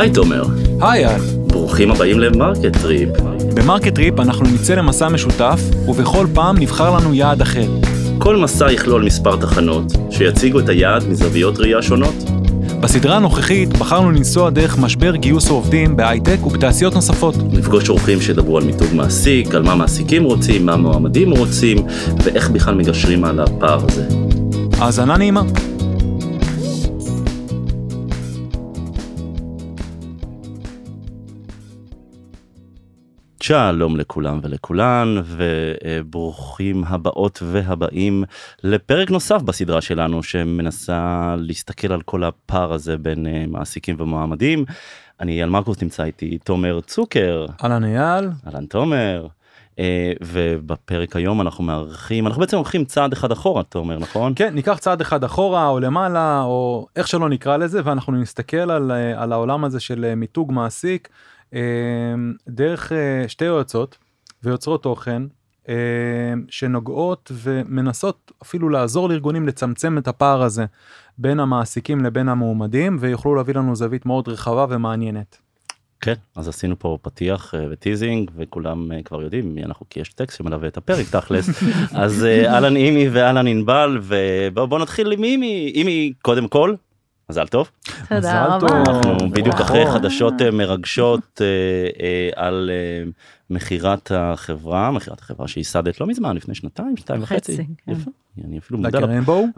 היי תומר. היי אייל. ברוכים הבאים למרקט טריפ. במרקט טריפ אנחנו נצא למסע משותף, ובכל פעם נבחר לנו יעד אחר. כל מסע יכלול מספר תחנות, שיציגו את היעד מזוויות ראייה שונות. בסדרה הנוכחית בחרנו לנסוע דרך משבר גיוס עובדים בהייטק ובתעשיות נוספות. נפגוש אורחים שדברו על מיתוג מעסיק, על מה מעסיקים רוצים, מה מועמדים רוצים, ואיך בכלל מגשרים על הפער הזה. האזנה נעימה. שלום לכולם ולכולן, וברוכים הבאות והבאים לפרק נוסף בסדרה שלנו שמנסה להסתכל על כל הפער הזה בין מעסיקים ומועמדים. אני אייל מרקוס, נמצא איתי תומר צוקר. אהלן אייל. אהלן תומר. ובפרק היום אנחנו בעצם הולכים צעד אחד אחורה, תומר, נכון? כן, ניקח צעד אחד אחורה או למעלה או איך שלא נקרא לזה, ואנחנו נסתכל על העולם הזה של מיתוג מעסיק, דרך שתי יועצות ויוצרות תוכן שנוגעות ומנסות אפילו לעזור לארגונים לצמצם את הפער הזה בין המעסיקים לבין המועמדים, ויוכלו להביא לנו זווית מאוד רחבה ומעניינת. כן, אז עשינו פה פתיח וטיזינג, וכולם כבר יודעים מי אנחנו, כי יש טקסט שמלווה את הפרק תכלס. אז אלן אימי ואלן אנבל, ובואו נתחיל עם אימי. אימי, קודם כל, מזל טוב. תודה רבה. אנחנו בדיוק אחרי חדשות מרגשות על מכירת החברה שהיסדת לא מזמן, לפני שנתיים וחצי. אני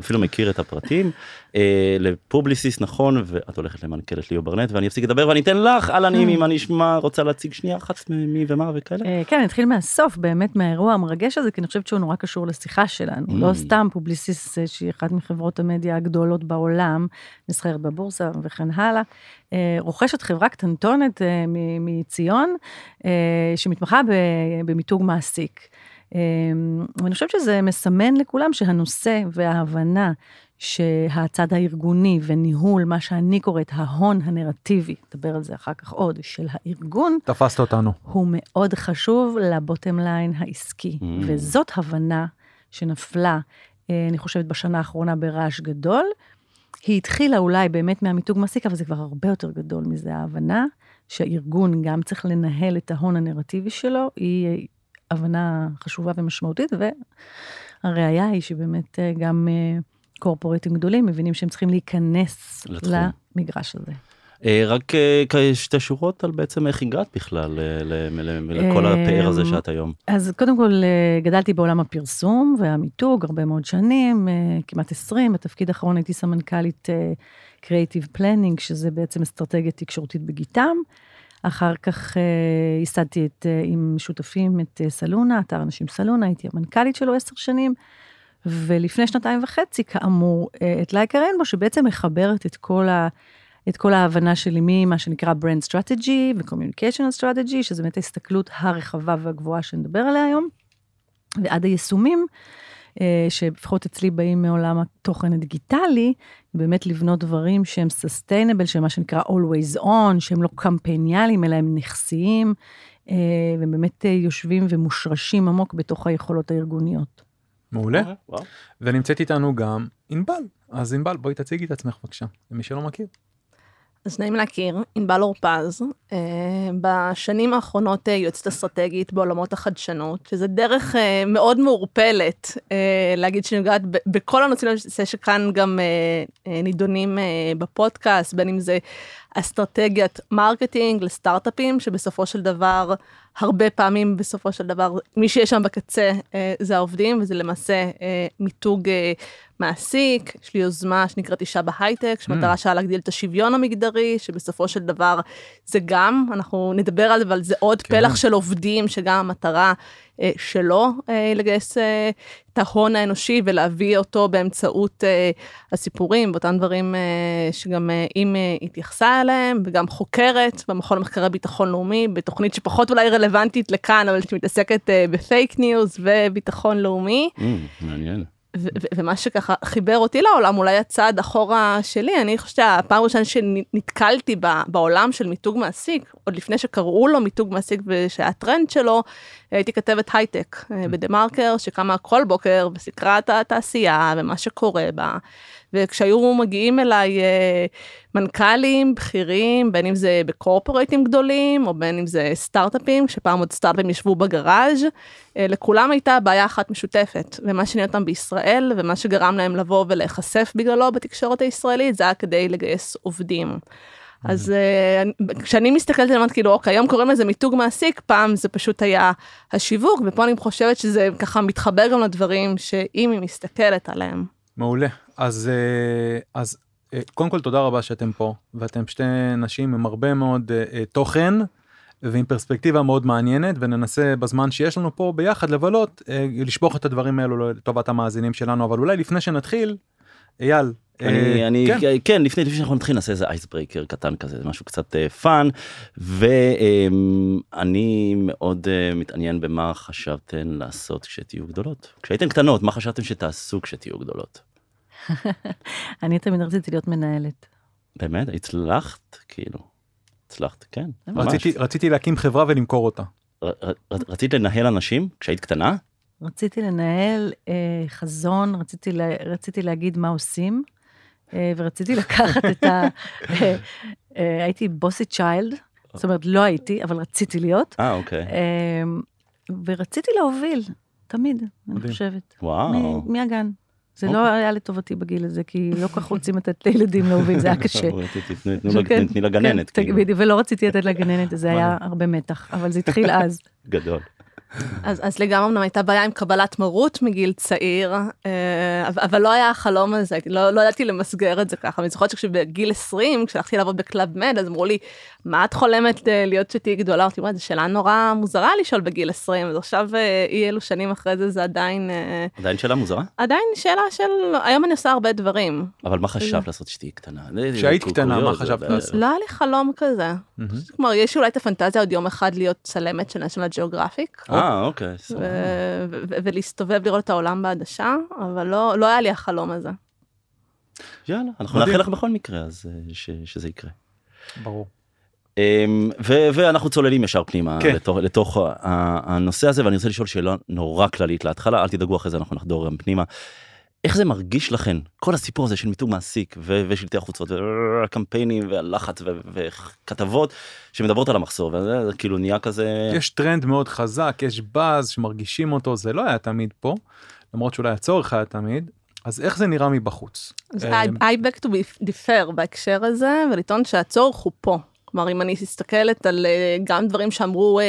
אפילו מכיר את הפרטים, לפובליסיס, נכון, ואת הולכת למנכ"לת ליאו ברנט, ואני אפסיק לדבר ואני אתן לך, אהלן אימי, מה נשמע, רוצה להציג שנייה אחת מי ומה וכאלה? כן, נתחיל מהסוף, באמת מהאירוע המרגש הזה, כי אני חושבת שהוא נורא קשור לשיחה שלנו, לא סתם פובליסיס, שהיא אחת מחברות המדיה הגדולות בעולם, מסחרת בבורסה וכן הלאה, רוכשת חברה קטנטונת מציון, שמתמחה במיתוג מעסיק. ואני חושבת שזה מסמן לכולם שהנושא וההבנה שהצד הארגוני וניהול, מה שאני קוראת ההון הנרטיבי, נדבר על זה אחר כך עוד, של הארגון, תפסת אותנו. הוא מאוד חשוב לבוטם ליין העסקי, וזאת הבנה שנפלה, אני חושבת בשנה האחרונה ברעש גדול, היא התחילה אולי באמת מהמיתוג מעסיק, אבל זה כבר הרבה יותר גדול מזה, ההבנה שהארגון גם צריך לנהל את ההון הנרטיבי שלו, היא הבנה חשובה ומשמעותית, והראיה היא שבאמת גם קורפורטים גדולים מבינים שהם צריכים להיכנס למגרש הזה. רק שתי שורות על בעצם איך הגעת בכלל לכל הפער הזה שאת היום. אז קודם כל גדלתי בעולם הפרסום והמיתוג הרבה מאוד שנים, כמעט 20, בתפקיד האחרון הייתי סמנכ"לית קריאיטיב פלנינג, שזה בעצם אסטרטגיה תקשורתית בגיטם. אחר כך ייסדתי עם שותפים את סלונה, אתר אנשים סלונה, הייתי המנכ"לית שלו 10 שנים, ולפני 2.5 כאמור את לייק-א-ריינבו, שבעצם מחברת את כל ההבנה שלי ממה שנקרא brand strategy ו-communication strategy, שזו באמת ההסתכלות הרחבה והגבוהה שנדבר עליה היום, ועד היישומים, שבפחות אצלי באים מעולם התוכן הדיגיטלי, באמת לבנות דברים שהם sustainable, שמה שנקרא always on, שהם לא קמפייניאליים, אלא הם נכסיים, והם באמת יושבים ומושרשים עמוק בתוך היכולות הארגוניות. מעולה. ונמצאת איתנו גם אנבל. אז אנבל, בואי תציגי את עצמך בבקשה, למי שלא מכיר. אז נעים להכיר, אנבל אורפז, בשנים האחרונות יועצת אסטרטגית בעולמות החדשנות, שזה דרך מאוד מעורפלת להגיד שנוגעת בכל הנושאים שכאן גם נידונים בפודקאסט, בין אם זה אסטרטגיית מרקטינג לסטארט-אפים, שבסופו של דבר, הרבה פעמים בסופו של דבר, מי שיש שם בקצה זה העובדים, וזה למעשה מיתוג מעסיק. יש לי יוזמה שנקראת אישהבהייטק, שמטרה שלה להגדיל את השוויון המגדרי, שבסופו של דבר זה גם, אנחנו נדבר על זה, אבל זה עוד פלח של עובדים, שגם המטרה שלו לגייס את ההון האנושי, ולהביא אותו באמצעות הסיפורים, ואותם דברים שגם אימי התייחסה אליהם, וגם חוקרת במכון למחקרי ביטחון לאומי, בתוכנית שפחות אולי רלוונטית לכאן, אבל שמתעסקת בפייק ניוז וביטחון לאומי. מעניין. ומה שככה חיבר אותי לעולם, אולי הצעד אחורה שלי, אני חושבת שהפעם ראשונה שנתקלתי בעולם של מיתוג מעסיק, עוד לפני שקראו לו מיתוג מעסיק ושהטרנד שלו, הייתי כתבת הייטק בדמרקר, שקמה כל בוקר וסקרה את התעשייה ומה שקורה בה, וכשהיו מגיעים אליי מנכ"לים, בכירים, בין אם זה בקורפורייטים גדולים, או בין אם זה סטארט-אפים, שפעם עוד סטארט-אפים ישבו בגראז', לכולם הייתה בעיה אחת משותפת, ומה שניע אותם בישראל, ומה שגרם להם לבוא ולהיחשף בגללו בתקשורת הישראלית, זה היה כדי לגייס עובדים. אז כשאני מסתכלת, אני אומרת כאילו, אוקיי, היום קוראים לזה מיתוג מעסיק, פעם זה פשוט היה השיווק, ופה אני חושבת שזה ככה מתחבר גם לדברים שאם היא מסתכלת עליהם. מעולה. אז קודם כל תודה רבה שאתם פה, ואתם שתי נשים עם הרבה מאוד תוכן, ועם פרספקטיבה מאוד מעניינת, וננסה בזמן שיש לנו פה ביחד לבלות, לשפוך את הדברים האלו לטובת המאזינים שלנו, אבל אולי לפני שנתחיל, אייל, כן, לפני שאנחנו נתחיל נעשה איזה אייסברייקר קטן כזה, משהו קצת פאן, ואני מאוד מתעניין במה חשבתן לעשות כשתהיו גדולות. כשהייתן קטנות, מה חשבתם שתעשו כשתהיו גדולות? אני תמיד רציתי להיות מנהלת. באמת? הצלחת? כאילו, הצלחת, כן. רציתי להקים חברה ולמכור אותה. רצית לנהל אנשים כשהיית קטנה? רציתי לנהל חזון, רציתי להגיד מה עושים, ורציתי לקחת את ה... הייתי בוסי צ'יילד, זאת אומרת, לא הייתי, אבל רציתי להיות. אוקיי. ורציתי להוביל, תמיד, אני חושבת. וואו. מהגן. זה לא היה לטובתי בגיל הזה, כי לא כך רוצים לתת לילדים להוביל, זה היה קשה. תתני לגננת. ולא רציתי לתת לגננת, זה היה הרבה מתח, אבל זה התחיל אז. גדול. אז לגמרי הייתה בעיה עם קבלת מרות מגיל צעיר, אבל לא היה החלום הזה, לא ידעתי למסגר את זה ככה, אני זוכרת שכשבגיל 20, כשהלכתי לעבוד בקלאב מד, אז אמרו לי, מה את חולמת להיות שתהיי גדולה? אמרתי, זו שאלה נורא מוזרה לשאול בגיל 20, אז עכשיו אי אלו שנים אחרי זה, זה עדיין... עדיין שאלה מוזרה? עדיין שאלה של... היום אני עושה הרבה דברים. אבל מה חשבת לעשות שתהיי קטנה? כשהיית קטנה, מה חשבת לעשות? לא היה לי חלום כזה. כלומר, יש אולי את הפנטזיה עוד יום אחד להיות צלמת של נשיונל ג'יאוגרפיק. אוקיי. ולהסתובב לראות את העולם בעדשה, אבל לא היה לי החלום הזה. יאללה, אנחנו נאחל לך בכל מקרה, אז שזה יקרה. ברור. ואנחנו צוללים ישר פנימה לתוך הנושא הזה, ואני רוצה לשאול שאלה נורא כללית להתחלה, אל תדאגו אחרי זה, אנחנו נחדור גם פנימה. איך זה מרגיש לכן? כל הסיפור הזה של מיתוג מעסיק, ושלטי החוצות, וקמפיינים, והלחץ, וכתבות שמדברות על המחסור, וזה כאילו נהיה כזה... יש טרנד מאוד חזק, יש באז שמרגישים אותו, זה לא היה תמיד פה, למרות שאולי הצורך היה תמיד, אז איך זה נראה מבחוץ? אז I beg to differ בהקשר הזה, ולטעון שהצורך הוא פה. כלומר, אם אני מסתכלת על גם דברים שאמרו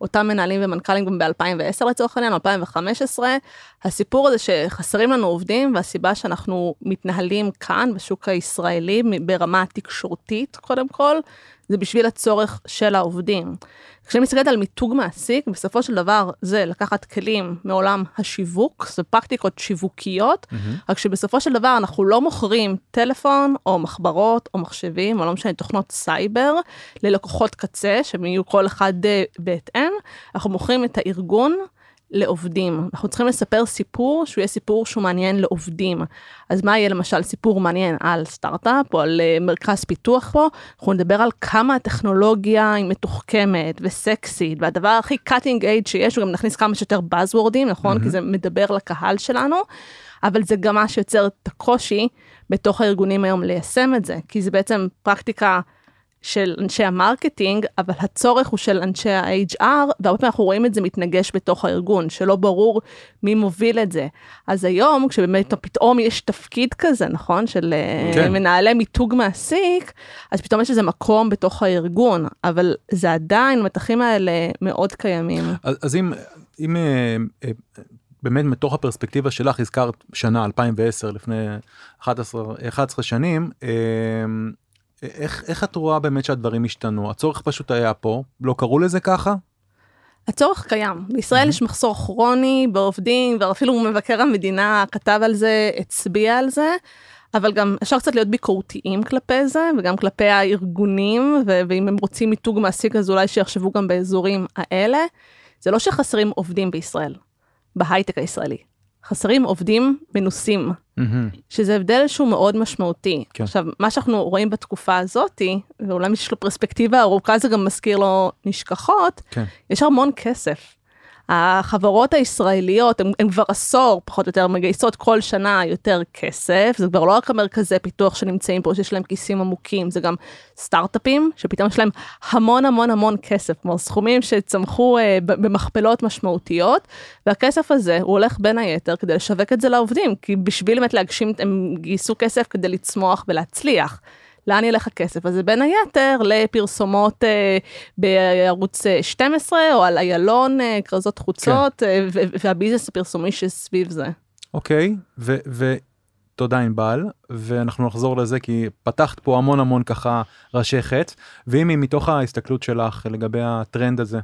אותם מנהלים ומנכ"לים גם ב-2010 לצורך העניין, 2015, הסיפור הזה שחסרים לנו עובדים, והסיבה שאנחנו מתנהלים כאן בשוק הישראלי, ברמה התקשורתית קודם כל, זה בשביל הצורך של העובדים. כשאני מסתכלת על מיתוג מעסיק, בסופו של דבר זה לקחת כלים מעולם השיווק, זה פרקטיקות שיווקיות, רק שבסופו של דבר אנחנו לא מוכרים טלפון, או מחברות, או מחשבים, או לא משנה, תוכנות סייבר, ללקוחות קצה, שהם יהיו כל אחד בהתאם, אנחנו מוכרים את הארגון, לעובדים. אנחנו צריכים לספר סיפור שהוא יהיה סיפור שהוא מעניין לעובדים. אז מה יהיה למשל סיפור מעניין על סטארט-אפ או על מרכז פיתוח פה? אנחנו נדבר על כמה הטכנולוגיה היא מתוחכמת וסקסית, והדבר הכי cutting edge שיש, הוא גם נכניס כמה שיותר buzzwordים, נכון? כי זה מדבר לקהל שלנו, אבל זה גם מה שיוצר את הקושי בתוך הארגונים היום ליישם את זה, כי זה בעצם פרקטיקה של אנשי המרקטינג, אבל הצורך הוא של אנשי ה-HR, והרבה פעמים אנחנו רואים את זה מתנגש בתוך הארגון, שלא ברור מי מוביל את זה. אז היום, כשבאמת פתאום יש תפקיד כזה, נכון? של מנהלי מיתוג מעסיק, אז פתאום יש איזה מקום בתוך הארגון, אבל זה עדיין, המתחים האלה מאוד קיימים. אז אם באמת מתוך הפרספקטיבה שלך, הזכרת שנה 2010, לפני 11 שנים, איך את רואה באמת שהדברים השתנו? הצורך פשוט היה פה, לא קראו לזה ככה? הצורך קיים. בישראל יש מחסור כרוני בעובדים, ואפילו מבקר המדינה כתב על זה, הצביע על זה, אבל גם אפשר קצת להיות ביקורתיים כלפי זה, וגם כלפי הארגונים, ואם הם רוצים מיתוג מעסיק, אז אולי שיחשבו גם באזורים האלה. זה לא שחסרים עובדים בישראל, בהייטק הישראלי. חסרים עובדים מנוסים, שזה הבדל שהוא מאוד משמעותי. עכשיו, מה שאנחנו רואים בתקופה הזאת, ואולי יש לו פרספקטיבה ארוכה, זה גם מזכיר לו נשכחות, יש המון כסף. החברות הישראליות, הן כבר עשור, פחות או יותר, מגייסות כל שנה יותר כסף, זה כבר לא רק המרכזי פיתוח שנמצאים פה, שיש להם כיסים עמוקים, זה גם סטארט-אפים, שפתאום יש להם המון המון המון כסף, כלומר סכומים שצמחו במכפלות משמעותיות, והכסף הזה הוא הולך בין היתר כדי לשווק את זה לעובדים, כי בשביל באמת להגשים, הם גייסו כסף כדי לצמוח ולהצליח. לאן ילך הכסף? אז זה בין היתר לפרסומות בערוץ 12, או על איילון, כרזות חוצות, והביזנס הפרסומי שסביב זה. אוקיי, ותודה ענבל, ואנחנו נחזור לזה, כי פתחת פה המון המון ככה ראשי חץ, ואם היא מתוך ההסתכלות שלך לגבי הטרנד הזה,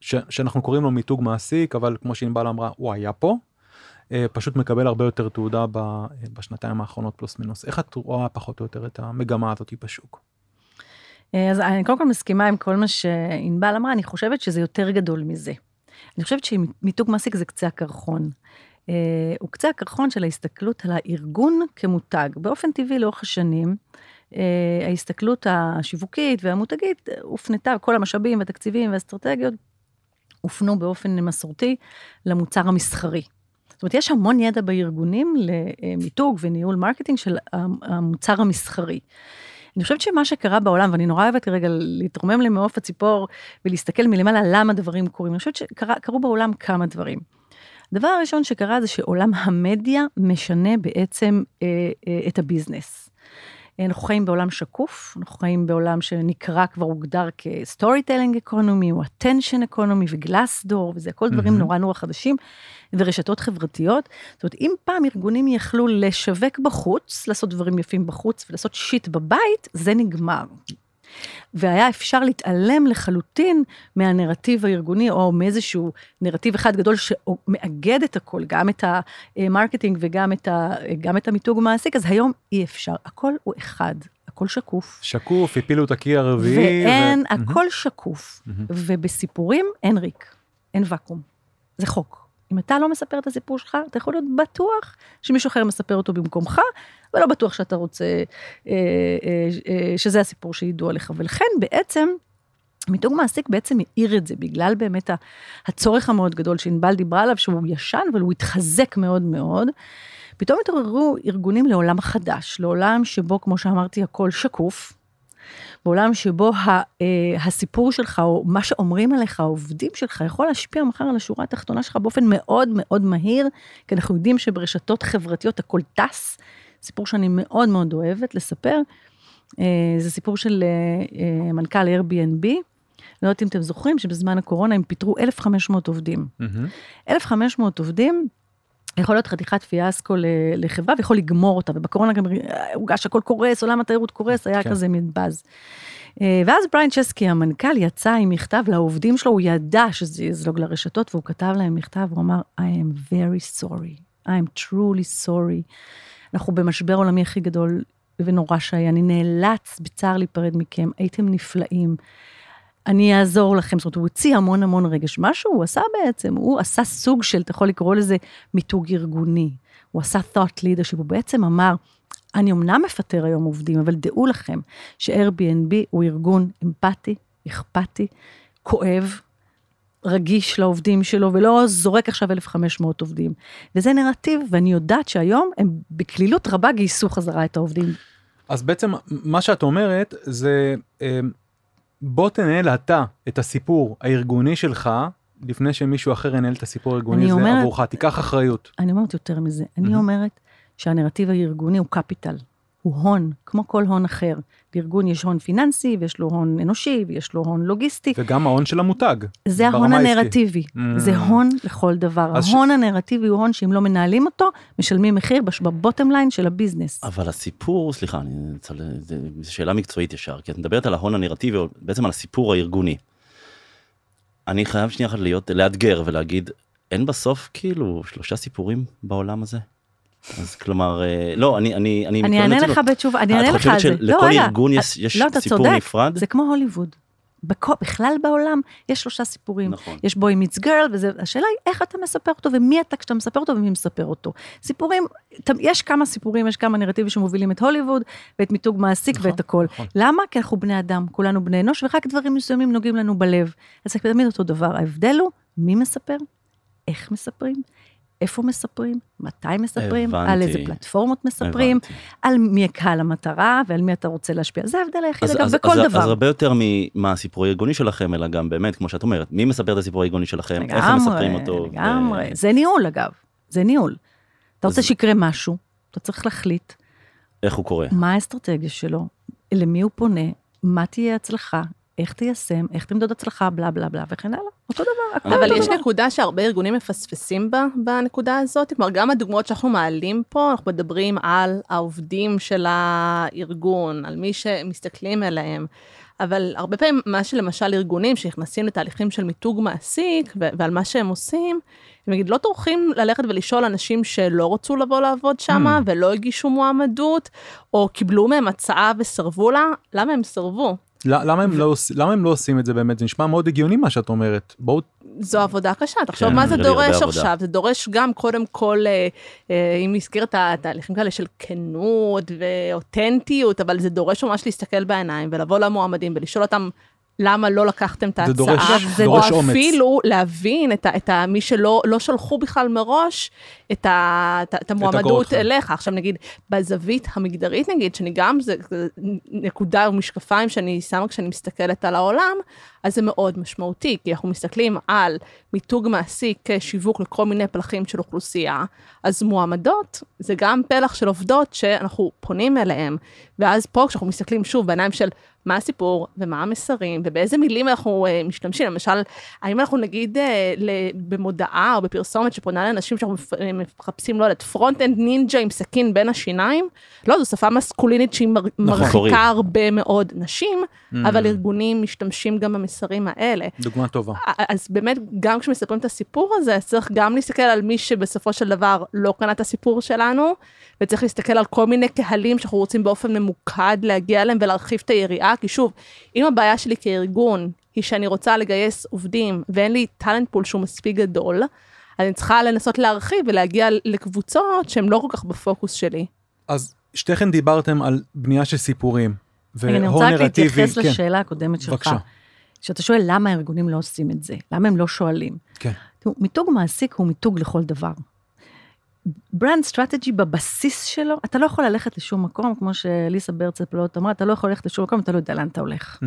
שאנחנו קוראים לו מיתוג מעסיק, אבל כמו שענבל אמרה, הוא היה פה, פשוט מקבל הרבה יותר תעודה בשנתיים האחרונות פלוס מינוס. איך את רואה פחות או יותר את המגמה הזאת בשוק? אז אני קודם כל מסכימה עם כל מה שענבל אמרה, אני חושבת שזה יותר גדול מזה. אני חושבת שמיתוג מעסיק זה קצה הקרחון. הוא קצה הקרחון של ההסתכלות על הארגון כמותג. באופן טבעי לאורך השנים, ההסתכלות השיווקית והמותגית הופנתה, כל המשאבים והתקציבים והאסטרטגיות הופנו באופן מסורתי למוצר המסחרי. זאת אומרת, יש המון ידע בארגונים למיתוג וניהול מרקטינג של המוצר המסחרי. אני חושבת שמה שקרה בעולם, ואני נורא אוהבת כרגע להתרומם למעוף הציפור, ולהסתכל מלמעלה למה דברים קורים. אני חושבת שקרו בעולם כמה דברים. הדבר הראשון שקרה זה שעולם המדיה משנה בעצם את הביזנס. אנחנו חיים בעולם שקוף, אנחנו חיים בעולם שנקרא כבר הוגדר כ-storytelling economy, או attention economy, וגלסדור, וזה הכל דברים נורא נורא חדשים, ורשתות חברתיות. זאת אומרת, אם פעם ארגונים יכלו לשווק בחוץ, לעשות דברים יפים בחוץ, ולעשות שיט בבית, זה נגמר. והיה אפשר להתעלם לחלוטין מהנרטיב הארגוני, או מאיזשהו נרטיב אחד גדול שמאגד את הכל, גם את המרקטינג וגם את המיתוג מעסיק, אז היום אי אפשר, הכל הוא אחד, הכל שקוף. שקוף, הפילו את הקי הרביעי. ואין, הכל שקוף, ובסיפורים אין ריק, אין וקום, זה חוק. אם אתה לא מספר את הסיפור שלך, אתה יכול להיות בטוח שמישהו אחר מספר אותו במקומך, ולא בטוח שאתה רוצה, שזה הסיפור שידוע לך. ולכן בעצם, מיתוג מעסיק בעצם העיר את זה, בגלל באמת הצורך המאוד גדול שענבל דיברה עליו, שהוא ישן, אבל הוא התחזק מאוד מאוד. פתאום התעוררו ארגונים לעולם חדש, לעולם שבו, כמו שאמרתי, הכל שקוף, בעולם שבו הסיפור שלך, או מה שאומרים עליך, העובדים שלך, יכול להשפיע מחר על השורה התחתונה שלך באופן מאוד מאוד מהיר, כי אנחנו יודעים שברשתות חברתיות הכל טס, סיפור שאני מאוד מאוד אוהבת לספר, זה סיפור של מנכ"ל Airbnb, לא יודעת אם אתם זוכרים שבזמן הקורונה הם פיטרו 1,500 עובדים. 1,500 עובדים, יכול להיות חתיכת פיאסקו לחברה, ויכול לגמור אותה, ובקורונה גם הוגש הכל קורס, עולם התיירות קורס, היה כזה מדבז. ואז בריין צ'סקי, המנכ"ל, יצא עם מכתב לעובדים שלו, הוא ידע שזה יזלוג לרשתות, והוא כתב להם מכתב, הוא אמר, I am very sorry, I am truly sorry, אנחנו במשבר עולמי הכי גדול ונורא שהיה, אני נאלץ בצער להיפרד מכם, הייתם נפלאים, אני אעזור לכם, זאת אומרת, הוא הוציא המון המון רגש, מה שהוא עשה בעצם, הוא עשה סוג של, אתה יכול לקרוא לזה, מיתוג ארגוני, הוא עשה thought leadership, הוא בעצם אמר, אני אמנם מפטר היום עובדים, אבל דעו לכם, ש-Airbnb הוא ארגון אמפתי, אכפתי, כואב, רגיש לעובדים שלו, ולא זורק עכשיו 1,500 עובדים, וזה נרטיב, ואני יודעת שהיום, הם בקלילות רבה גייסו חזרה את העובדים. אז בעצם, מה שאת אומרת, זה... בוא תנהל אתה את הסיפור הארגוני שלך, לפני שמישהו אחר ינהל את הסיפור הארגוני הזה עבורך, תיקח אחריות. אני אומרת יותר מזה, אני אומרת שהנרטיב הארגוני הוא קפיטל, הוא הון, כמו כל הון אחר. בארגון יש הון פיננסי, ויש לו הון אנושי, ויש לו הון לוגיסטי. וגם ההון של המותג. זה ההון הנרטיבי, זה הון לכל דבר. ההון הנרטיבי הוא הון שאם לא מנהלים אותו, משלמים מחיר בבוטם ליין של הביזנס. אבל הסיפור, סליחה, זו שאלה מקצועית ישר, כי את מדברת על ההון הנרטיבי, בעצם על הסיפור הארגוני. אני חייב שנייה אחת לאתגר ולהגיד, אין בסוף כאילו 3 סיפורים בעולם הזה? אז כלומר, לא, אני אענה לך בתשובה, אני אענה לך על זה. את חושבת שלכל ארגון יש סיפור נפרד? זה כמו הוליווד. בכלל בעולם, יש שלושה סיפורים. נכון. יש בוי מיץ גרל, והשאלה היא איך אתה מספר אותו, ומי אתה כשאתה מספר אותו, ומי מספר אותו. סיפורים, יש כמה סיפורים, יש כמה נרטיבים שמובילים את הוליווד, ואת מיתוג מעסיק נכון, ואת הכל. נכון. למה? כי אנחנו בני אדם, כולנו בני אנוש, ורק דברים מסוימים נוגעים לנו בלב. אז זה תמיד אותו דבר. ההבדל הוא, מי מספר, איך מספרים, איפה מספרים, מתי מספרים, הבנתי. על איזה פלטפורמות מספרים, הבנתי. על מי הקהל המטרה, ועל מי אתה רוצה להשפיע. זה ההבדל היחיד, אגב, בכל דבר. אז הרבה יותר ממה הסיפור הארגוני שלכם, אלא גם באמת, כמו שאת אומרת, מי מספר את הסיפור הארגוני שלכם, לגמרי, איך הם מספרים אותו. לגמרי, זה ניהול אגב, זה ניהול. אתה רוצה שיקרה משהו, אתה צריך להחליט. איך הוא קורה. מה האסטרטגיה שלו, למי הוא פונה, מה תהיה הצלחה, איך תיישם, איך תמדוד הצלחה, בלה, בלה, בלה, וכן הלאה. אותו דבר. אבל יש נקודה שהרבה ארגונים מפספסים בה, בנקודה הזאת. כלומר, גם הדוגמאות שאנחנו מעלים פה, אנחנו מדברים על העובדים של הארגון, על מי שמסתכלים עליהם. אבל הרבה פעמים, מה שלמשל ארגונים שנכנסים לתהליכים של מיתוג מעסיק, ועל מה שהם עושים, הם נגיד, לא טורחים ללכת ולשאול אנשים שלא רצו לבוא לעבוד שמה, ולא הגישו מועמדות, או קיבלו מהם הצעה וסרבו לה. למה הם סרבו? למה הם לא עושים את זה באמת? זה נשמע מאוד הגיוני מה שאת אומרת. זו עבודה קשה, תחשוב מה זה דורש עכשיו, זה דורש גם קודם כל, אם נזכיר את התהליכים כאלה של כנות ואותנטיות, אבל זה דורש ממש להסתכל בעיניים, ולבוא למועמדים ולשאול אותם, למה לא לקחתם את ההצעה, או אפילו להבין את מי שלא שלחו בכלל מראש, את המועמדות אליך. עכשיו נגיד, בזווית המגדרית נגיד, שאני גם, זה נקודה או משקפיים שאני שמה כשאני מסתכלת על העולם, אז זה מאוד משמעותי, כי אנחנו מסתכלים על מיתוג מעסיק כשיווק לכל מיני פלחים של אוכלוסייה, אז מועמדות זה גם פלח של עובדות שאנחנו פונים אליהם, ואז פה כשאנחנו מסתכלים שוב בעיניים של מה הסיפור ומה המסרים, ובאיזה מילים אנחנו משתמשים, למשל, האם אנחנו נגיד במודעה או בפרסומת שפונה לאנשים שאנחנו מחפשים, לא יודעת, פרונט-אנד נינג'ה עם סכין בין השיניים, לא, זו שפה מסקולינית שהיא מרחיקה הרבה מאוד נשים, אבל ארגונים משתמשים גם במסרים האלה. דוגמה טובה. אז באמת, גם כשמספרים את הסיפור הזה, צריך גם להסתכל על מי שבסופו של דבר לא קנה את הסיפור שלנו, וצריך להסתכל על כל מיני קהלים שאנחנו רוצים באופן ממוקד להגיע אליהם ולהרחיב את היריעה, כי שוב, אם הבעיה שלי כארגון היא שאני רוצה לגייס עובדים, ואין לי טלנט פול שהוא מספיק גדול, אני צריכה לנסות להרחיב ולהגיע לקבוצות שהן לא כל כך בפוקוס שלי. אז שתיכן דיברתם על בנייה של סיפורים, והוא נרטיבי. אני רוצה להתייחס לשאלה הקודמת שלך. בבקשה. שאתה שואל למה הארגונים לא עושים את זה, למה הם לא שואלים. כן. מיתוג מעסיק הוא מיתוג לכל דבר. ברנד סטרטג'י בבסיס שלו, אתה לא יכול ללכת לשום מקום, כמו שליסה ברצפלוט אמרה, אתה לא יכול ללכת לשום מקום, אתה לא יודע לאן אתה הולך.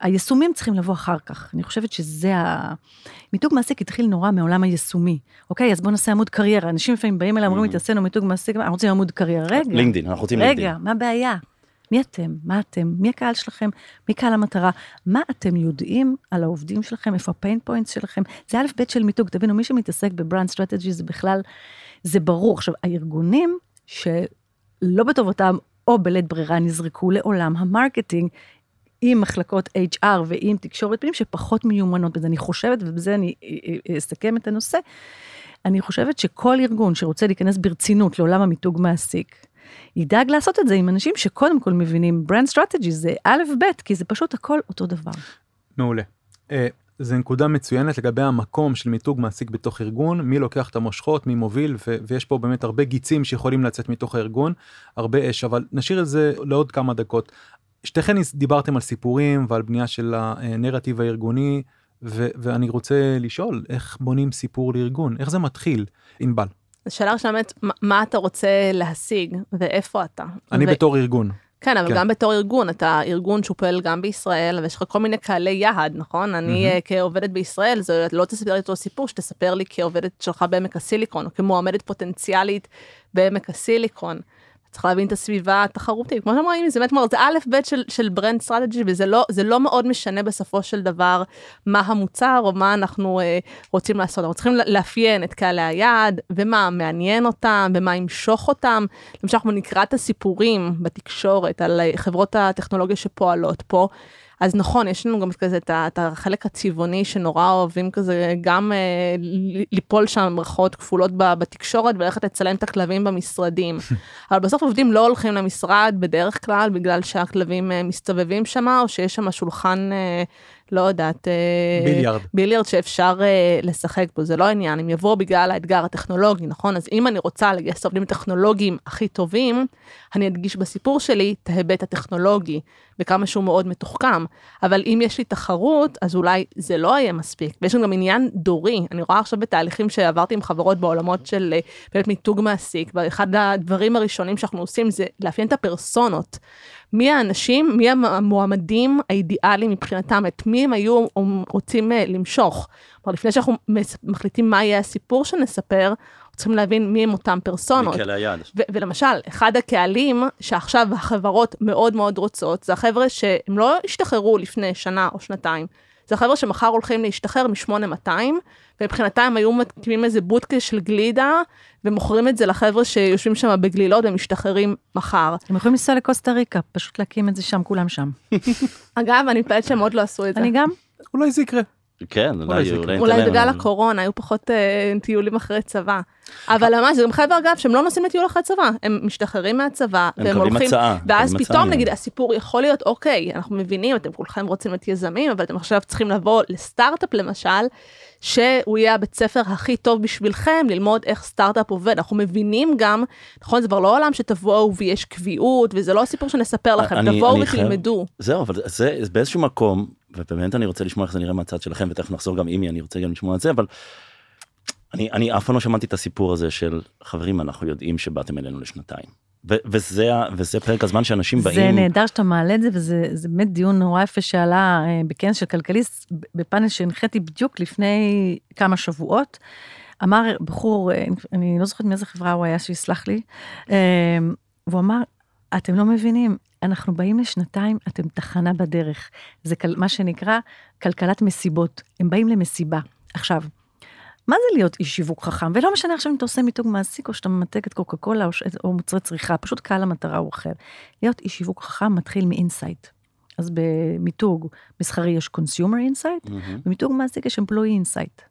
היישומים צריכים לבוא אחר כך. אני חושבת שזה מיתוג מעסיק התחיל נורא מעולם היישומי. אוקיי, אז בוא נעשה עמוד קריירה. אנשים לפעמים באים אליהם, אומרים, תעשינו מיתוג מעסיק, אנחנו רוצים עמוד קריירה. רגע. לינקדין, אנחנו רוצים לינקדין. רגע, מה הבעיה? מי אתם? מה אתם? מי הקהל שלכם? מי קהל המטרה? מה אתם יודעים על העובדים שלכם? איפה ה-pain points שלכם? זה א' ב' של מיתוג. תבינו, מי שמתעסק ב-brand strategy זה בכלל, זה ברור. עכשיו, הארגונים שלא בטובתם או בלית ברירה נזרקו לעולם המרקטינג, עם מחלקות HR ועם תקשורת פנים שפחות מיומנות בזה. אני חושבת, ובזה אני אסכם את הנושא, אני חושבת שכל ארגון שרוצה להיכנס ברצינות לעולם המיתוג מעסיק, ידאג לעשות את זה עם אנשים שקודם כל מבינים, brand strategy זה א' ב', כי זה פשוט הכל אותו דבר. מעולה. זו נקודה מצוינת לגבי המקום של מיתוג מעסיק בתוך ארגון, מי לוקח את המושכות, מי מוביל, ויש פה באמת הרבה גיצים שיכולים לצאת מתוך הארגון, הרבה אש, אבל נשאיר את זה לעוד כמה דקות. שתיכן דיברתם על סיפורים ועל בנייה של הנרטיב הארגוני, ואני רוצה לשאול, איך בונים סיפור לארגון? איך זה מתחיל? אינבל. השאלה הראשונה באמת, מה אתה רוצה להשיג, ואיפה אתה? אני בתור ארגון. כן, אבל גם בתור ארגון, אתה ארגון שהוא פועל גם בישראל, ויש לך כל מיני קהלי יעד, נכון? אני כעובדת בישראל, זה לא תספר לי אותו סיפור, שתספר לי כעובדת שלך בעמק הסיליקון, או כמועמדת פוטנציאלית בעמק הסיליקון. צריך להבין את הסביבה התחרותית. כמו שאומרים, זה באמת מורא, זה א' ב' של ברנד סטרטג'י, וזה לא מאוד משנה בסופו של דבר מה המוצר או מה אנחנו רוצים לעשות. אנחנו צריכים לאפיין את קהלי היעד, ומה מעניין אותם, ומה ימשוך אותם. למשל, אנחנו נקרא את הסיפורים בתקשורת על חברות הטכנולוגיה שפועלות פה, אז נכון, יש לנו גם כזה את החלק הצבעוני שנורא אוהבים כזה, גם ליפול שם מרכאות כפולות בתקשורת, וללכת לצלם את הכלבים במשרדים. אבל בסוף עובדים לא הולכים למשרד בדרך כלל, בגלל שהכלבים מסתובבים שם, או שיש שם שולחן, לא יודעת, ביליארד שאפשר לשחק פה, זה לא העניין, הם יבואו בגלל האתגר הטכנולוגי, נכון? אז אם אני רוצה לגייס עובדים טכנולוגיים הכי טובים, אני אדגיש בסיפור שלי את ההיבט הטכנולוגי, וכמה שהוא מאוד מתוחכם, אבל אם יש לי תחרות, אז אולי זה לא יהיה מספיק, ויש גם עניין דורי, אני רואה עכשיו בתהליכים שעברתי עם חברות בעולמות של באמת מיתוג מעסיק, ואחד הדברים הראשונים שאנחנו עושים זה לאפיין את הפרסונות, מי האנשים, מי המועמדים האידיאליים מבחינתם, את מי הם היו רוצים למשוך. אבל לפני שאנחנו מחליטים מה יהיה הסיפור שנספר, צריכים להבין מי הם אותם פרסונות. ולמשל, אחד הקהלים שעכשיו החברות מאוד מאוד רוצות, זה החבר'ה שהם לא השתחררו לפני שנה או שנתיים, זה החבר'ה שמחר הולכים להשתחרר מ-8200, ובבחינתיים היו מתקימים איזה בוטקה של גלידה, ומוכרים את זה לחבר'ה שיושבים שם בגלילות, ומשתחררים מחר. הם יכולים לנסוע לקוסטה ריקה, פשוט להקים את זה שם, כולם שם. אגב, אני מפעלת שהם עוד לא עשו את זה. אני גם. אולי זה יקרה. כן, אולי בגלל הקורונה, היו פחות טיולים אחרי צבא. אבל ממש, זה גם חבר'ה אגב, שהם לא נוסעים לטיול אחרי צבא, הם משתחררים מהצבא, והם הולכים, ואז פתאום נגיד, הסיפור יכול להיות, אוקיי, אנחנו מבינים, אתם כולכם רוצים להיות יזמים, אבל אתם עכשיו צריכים לבוא לסטארט-אפ למשל, שהוא יהיה הבית ספר הכי טוב בשבילכם, ללמוד איך סטארט-אפ עובד, אנחנו מבינים גם, נכון, זה כבר לא עולם שתבואו ויש קביעות, וזה לא הסיפור שנספר לכם, תבואו ותלמדו. זהו, אבל זה באיזשהו מקום, ובאמת אני רוצה לשמוע איך זה נראה מהצד שלכם, ותכף נחזור גם אימי, אני רוצה גם לשמוע את זה, אבל אני אף פעם לא שמעתי את הסיפור הזה של, חברים, אנחנו יודעים שבאתם אלינו לשנתיים. וזה פרק הזמן שאנשים באים... זה נהדר שאתה מעלה את זה, וזה באמת דיון נורא יפה שעלה בכנס של כלכליסט, בפאנל שהנחיתי בדיוק לפני כמה שבועות, אמר בחור, אני לא זוכרת מאיזה חברה הוא היה שיסלח לי, והוא אמר, אתם לא מבינים, אנחנו באים לשנתיים, אתם תחנה בדרך. זה מה שנקרא כלכלת מסיבות. הם באים למסיבה. עכשיו, מה זה להיות איש שיווק חכם? ולא משנה עכשיו אם אתה עושה מיתוג מעסיק, או שאתה ממתק את קוקה קולה, או מוצרי צריכה, פשוט קהל המטרה הוא אחר. להיות איש שיווק חכם מתחיל מאינסייט. אז במיתוג מסחרי יש consumer insight, במיתוג מעסיק יש employee insight.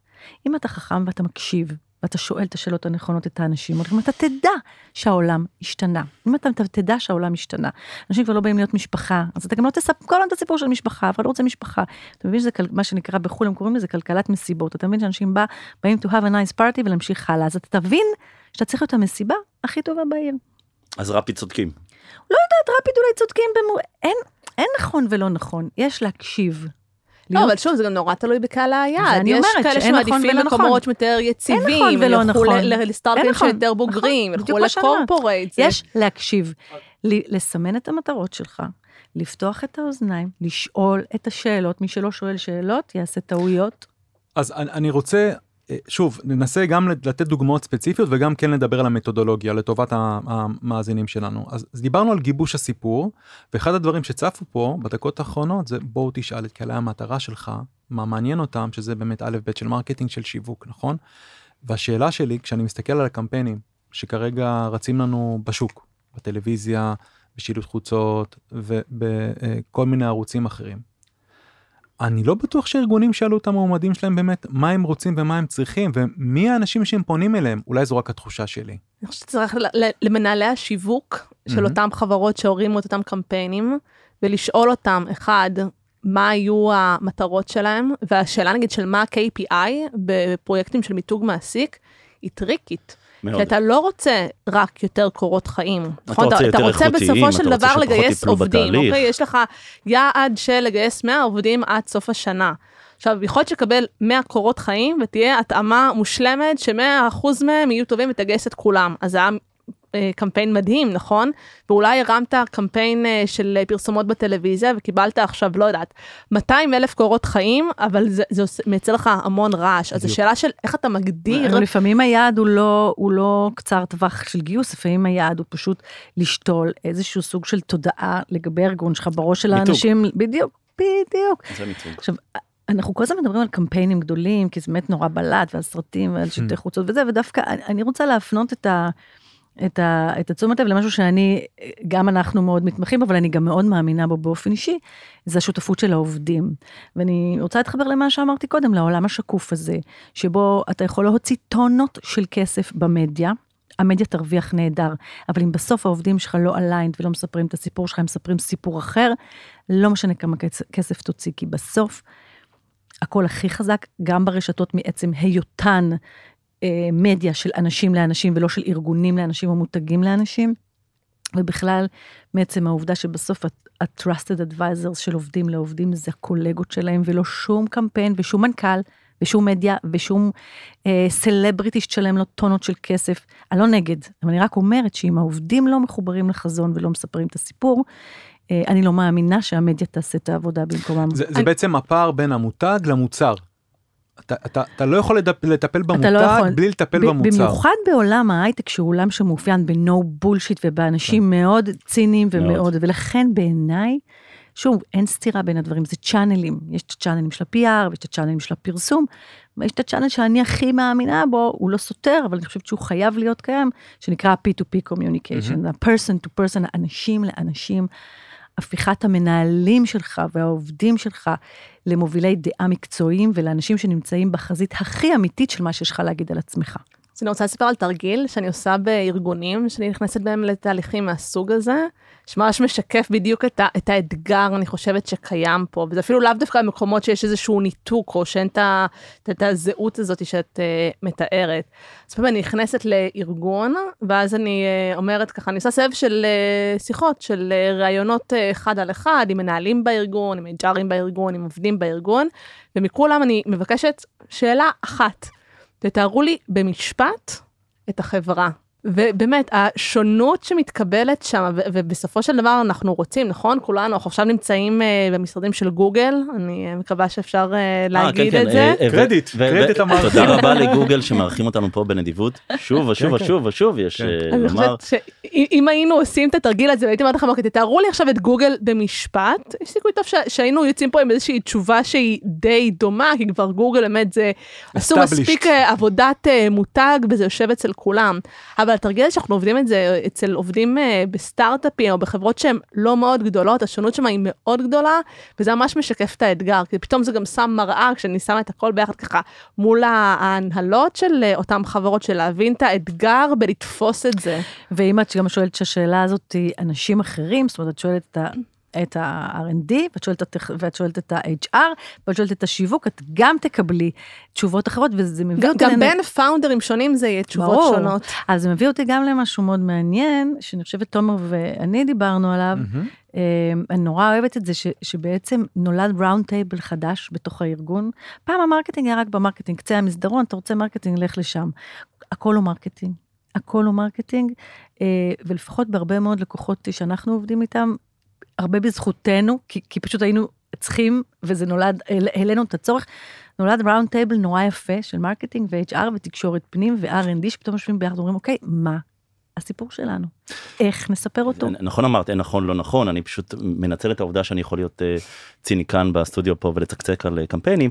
אם אתה חכם ואתה מקשיב, ואתה שואל את השאלות הנכונות את האנשים, אם אתה תדע שהעולם השתנה, אם אתה תדע שהעולם השתנה, אנשים כבר לא באים להיות משפחה, אז אתה גם לא תספר כל את הסיפור של משפחה, אבל לא רוצה משפחה, אתה מבין שזה מה שנקרא בחול, הם קוראים לזה כלכלת מסיבות, אתה מבין שאנשים באים to have a nice party ולהמשיך הלאה, אז אתה תבין שאתה צריך להיות המסיבה הכי טובה בעיר. אז רפי צודקים. לא יודעת, רפי אולי צודקים, אין נכון ולא נכון, יש להקשיב. לא, אבל שוב, זה גם נורא תלוי בקהל היעד. יש כאלה שמעדיפים מקומות יותר יציבים, ילכו לסטארטאפים שיותר בוגרים, ילכו לקורפורייט. יש להקשיב, לסמן את המטרות שלך, לפתוח את האוזניים, לשאול את השאלות, מי שלא שואל שאלות, יעשה טעויות. אז אני רוצה, שוב, ננסה גם לתת דוגמאות ספציפיות, וגם כן לדבר על המתודולוגיה, לטובת המאזינים שלנו. אז דיברנו על גיבוש הסיפור, ואחד הדברים שצפו פה, בדקות האחרונות, זה בואו תשאל את קהלי המטרה שלך, מה מעניין אותם, שזה באמת א' ב' של מרקטינג, של שיווק, נכון? והשאלה שלי, כשאני מסתכל על הקמפיינים, שכרגע רצים לנו בשוק, בטלוויזיה, בשילוט חוצות, ובכל מיני ערוצים אחרים, אני לא בטוח שארגונים שאלו את המועמדים שלהם באמת מה הם רוצים ומה הם צריכים, ומי האנשים שהם פונים אליהם, אולי זו רק התחושה שלי. אני חושבת שצריך למנהלי השיווק של אותם חברות שהורימו את אותם קמפיינים, ולשאול אותם, אחד, מה היו המטרות שלהם, והשאלה נגיד של מה ה-KPI בפרויקטים של מיתוג מעסיק, היא טריקית. כי אתה לא רוצה רק יותר קורות חיים, אתה רוצה בסופו של דבר לגייס עובדים, יש לך יעד של לגייס 100 עובדים עד סוף השנה, עכשיו יכול להיות שקבל 100 קורות חיים ותהיה התאמה מושלמת ש100% מהם יהיו טובים ותגייס את כולם, אז זה קמפיין מדהים, נכון? ואולי הרמת קמפיין של פרסומות בטלוויזיה, וקיבלת עכשיו, לא יודעת, 200,000 קורות חיים, אבל זה מייצא לך המון רעש. אז השאלה של איך אתה מגדיר... לפעמים היעד הוא לא קצר טווח של גיוס, לפעמים היעד הוא פשוט לשתול איזשהו סוג של תודעה לגבי ארגון שלך בראש של האנשים. בדיוק. עכשיו, אנחנו כל הזמן מדברים על קמפיינים גדולים, כי זה באמת נורא בלט, ועל סרטים, ועל שיטי חוצות וזה, ודווקא אני רוצה להפנות את את התשומת לב למשהו שאני, גם אנחנו מאוד מתמחים, אבל אני גם מאוד מאמינה בו באופן אישי, זה השותפות של העובדים. ואני רוצה להתחבר למה שאמרתי קודם, לעולם השקוף הזה, שבו אתה יכול להוציא טונות של כסף במדיה, המדיה תרוויח נהדר, אבל אם בסוף העובדים שלך לא אליינד ולא מספרים את הסיפור שלך, הם מספרים סיפור אחר, לא משנה כמה כסף תוציא, כי בסוף הכל הכי חזק, גם ברשתות מעצם היותן מדיה של אנשים לאנשים, ולא של ארגונים לאנשים או מותגים לאנשים, ובכלל מעצם העובדה שבסוף ה-trusted advisors של עובדים לעובדים, זה הקולגות שלהם, ולא שום קמפיין ושום מנכ"ל, ושום מדיה, ושום סלבריטיסט שלהם לא טונות של כסף, אני לא נגד, אבל אני רק אומרת שאם העובדים לא מחוברים לחזון ולא מספרים את הסיפור, אני לא מאמינה שהמדיה תעשה את העבודה במקומם. זה בעצם הפער בין המותג למוצר. אתה לא יכול לטפל במותג בלי לטפל במוצר. במיוחד בעולם ההייטק, שהוא עולם שמאופיין בנו בולשיט, ובאנשים מאוד ציניים ומאוד, ולכן בעיניי, שוב, אין סתירה בין הדברים, זה צ'אנלים, יש את הצ'אנלים של ה-PR, ויש את הצ'אנלים של הפרסום, ויש את הצ'אנל שאני הכי מאמינה בו, הוא לא סותר, אבל אני חושבת שהוא חייב להיות קיים, שנקרא P2P Communication, ה-person to person, האנשים לאנשים, הפיכת המנהלים שלך והעובדים שלך, למובילי דעה מקצועיים, ולאנשים שנמצאים בחזית הכי אמיתית, של מה שיש לך להגיד על עצמך. אז אני רוצה לספר על תרגיל שאני עושה בארגונים, שאני נכנסת בהם לתהליכים מהסוג הזה, שממש משקף בדיוק את האתגר, אני חושבת, שקיים פה, וזה אפילו לאו דווקא במקומות שיש איזשהו ניתוק, או שאין את הזהות הזאת שאת מתארת. אז פעם אני נכנסת לארגון, ואז אני אומרת ככה, אני עושה סבב של שיחות, של ראיונות אחד על אחד, עם מנהלים בארגון, עם HR'ים בארגון, עם עובדים בארגון, ומכולם אני מבקשת שאלה אחת, תתארו לי במשפט את החברה, ובאמת השונות שמתקבלת שם, ובסופו של דבר אנחנו רוצים, נכון? כולנו עכשיו נמצאים במשרדים של גוגל, אני מקווה שאפשר להגיד את זה. קרדיט, קרדיט המערכים. תודה רבה לגוגל שמערכים אותנו פה בנדיבות, שוב, יש לומר. אם היינו עושים את התרגיל הזה, והייתי אומרת לכם, תתארו לי עכשיו את גוגל במשפט, יש סיכוי טוב שהיינו יוצאים פה עם איזושהי תשובה שהיא די דומה, כי כבר גוגל באמת זה, עשו מספיק עבודת מותג, וזה יושב אצל כולם. אבל התרגיל שאנחנו עובדים את זה אצל עובדים בסטארט-אפים, או בחברות שהן לא מאוד גדולות, השונות שם היא מאוד גדולה, וזה ממש משקף את האתגר, כי פתאום זה גם שם מראה, כשאני שמה את הכל ביחד ככה, מול ההנהלות של אותן חברות, של להבין את האתגר ולתפוס את זה. ואם את גם שואלת שהשאלה הזאת היא אנשים אחרים, זאת אומרת, את שואלת את ה-R&D, ואת שואלת את ה-HR, ואת שואלת את השיווק, את גם תקבלי תשובות אחרות, וזה מביא אותי... גם בין פאונדרים שונים זה יהיה תשובות שונות. אז זה מביא אותי גם למשהו מאוד מעניין, שאני חושבת תומר ואני דיברנו עליו, אני נורא אוהבת את זה, שבעצם נולד ראונד טייבל חדש בתוך הארגון. פעם המרקטינג היה רק במרקטינג, קצה המסדרון, אתה רוצה מרקטינג, לך לשם. הכל הוא מרקטינג. הכל הוא מרקטינג, ולפחות בהרבה מאוד לקוחות שאנחנו עובדים איתם, הרבה בזכותנו, כי פשוט היינו צריכים, וזה נולד, העלינו את הצורך, נולד ראונד טייבל נורא יפה, של מרקטינג ו-HR ותקשורת פנים ו-R&D, שפתאום משווים ביחד, אומרים, אוקיי, מה הסיפור שלנו? איך נספר אותו? נכון אמרת, נכון, לא נכון, אני פשוט מנצל את העובדה שאני יכול להיות ציניקן בסטודיו פה ולתקצק על קמפיינים,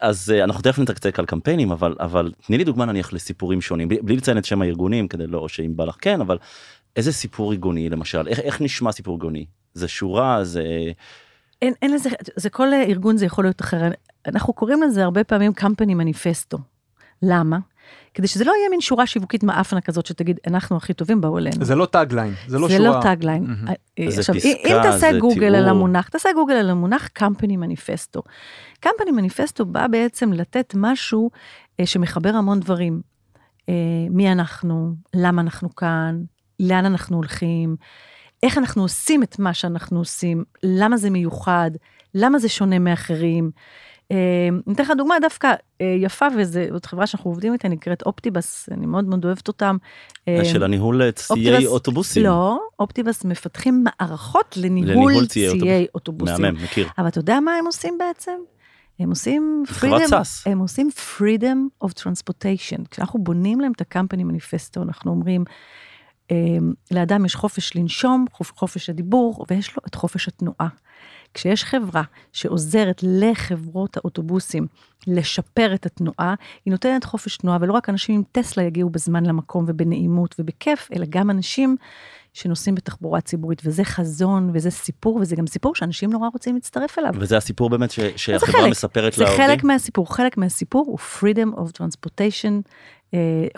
אז אנחנו תכף נתקצק על קמפיינים, אבל תני לי דוגמה נניח לסיפורים שונים, בלי לציין את שם הארגונים, כדי לא, או שאם בא לך כן, אבל איזה סיפור ארגוני, למשל? איך נשמע סיפור ארגוני? זה שורה, זה... אין לזה, זה כל ארגון זה יכול להיות אחר. אנחנו קוראים לזה הרבה פעמים company manifesto. למה? כדי שזה לא יהיה מין שורה שיווקית מאפנה כזאת, שתגיד, אנחנו הכי טובים באו אלינו. זה לא טאגליין, זה לא שורה. זה לא טאגליין. עכשיו, אם תעשה גוגל על המונח, תעשה גוגל על המונח company manifesto. company manifesto בא בעצם לתת משהו שמחבר המון דברים. מי אנחנו, למה אנחנו כאן, לאן אנחנו הולכים, איך אנחנו עושים את מה שאנחנו עושים, למה זה מיוחד, למה זה שונה מאחרים. נתן לך דוגמה דווקא יפה, וזאת חברה שאנחנו עובדים איתה, נקראת אופטיבס, אני מאוד מאוד אוהבת אותם. של הניהול ציי אוטובוסים. לא, אופטיבס מפתחים מערכות לניהול ציי אוטובוסים. מהמם, מכיר. אבל אתה יודע מה הם עושים בעצם? הם עושים freedom of transportation. כשאנחנו בונים להם את ה-company manifesto, אנחנו אומרים, לאדם יש חופש לנשום, חופש הדיבור, ויש לו את חופש התנועה. כשיש חברה שעוזרת לחברות האוטובוסים לשפר את התנועה, היא נותנת חופש תנועה, ולא רק אנשים עם טסלה יגיעו בזמן למקום ובנעימות ובכיף, אלא גם אנשים שנוסעים בתחבורה ציבורית, וזה חזון, וזה סיפור, וזה גם סיפור שאנשים נורא רוצים להצטרף אליו. וזה הסיפור באמת שהחברה מספרת לעובדים? זה חלק מהסיפור, חלק מהסיפור הוא freedom of transportation,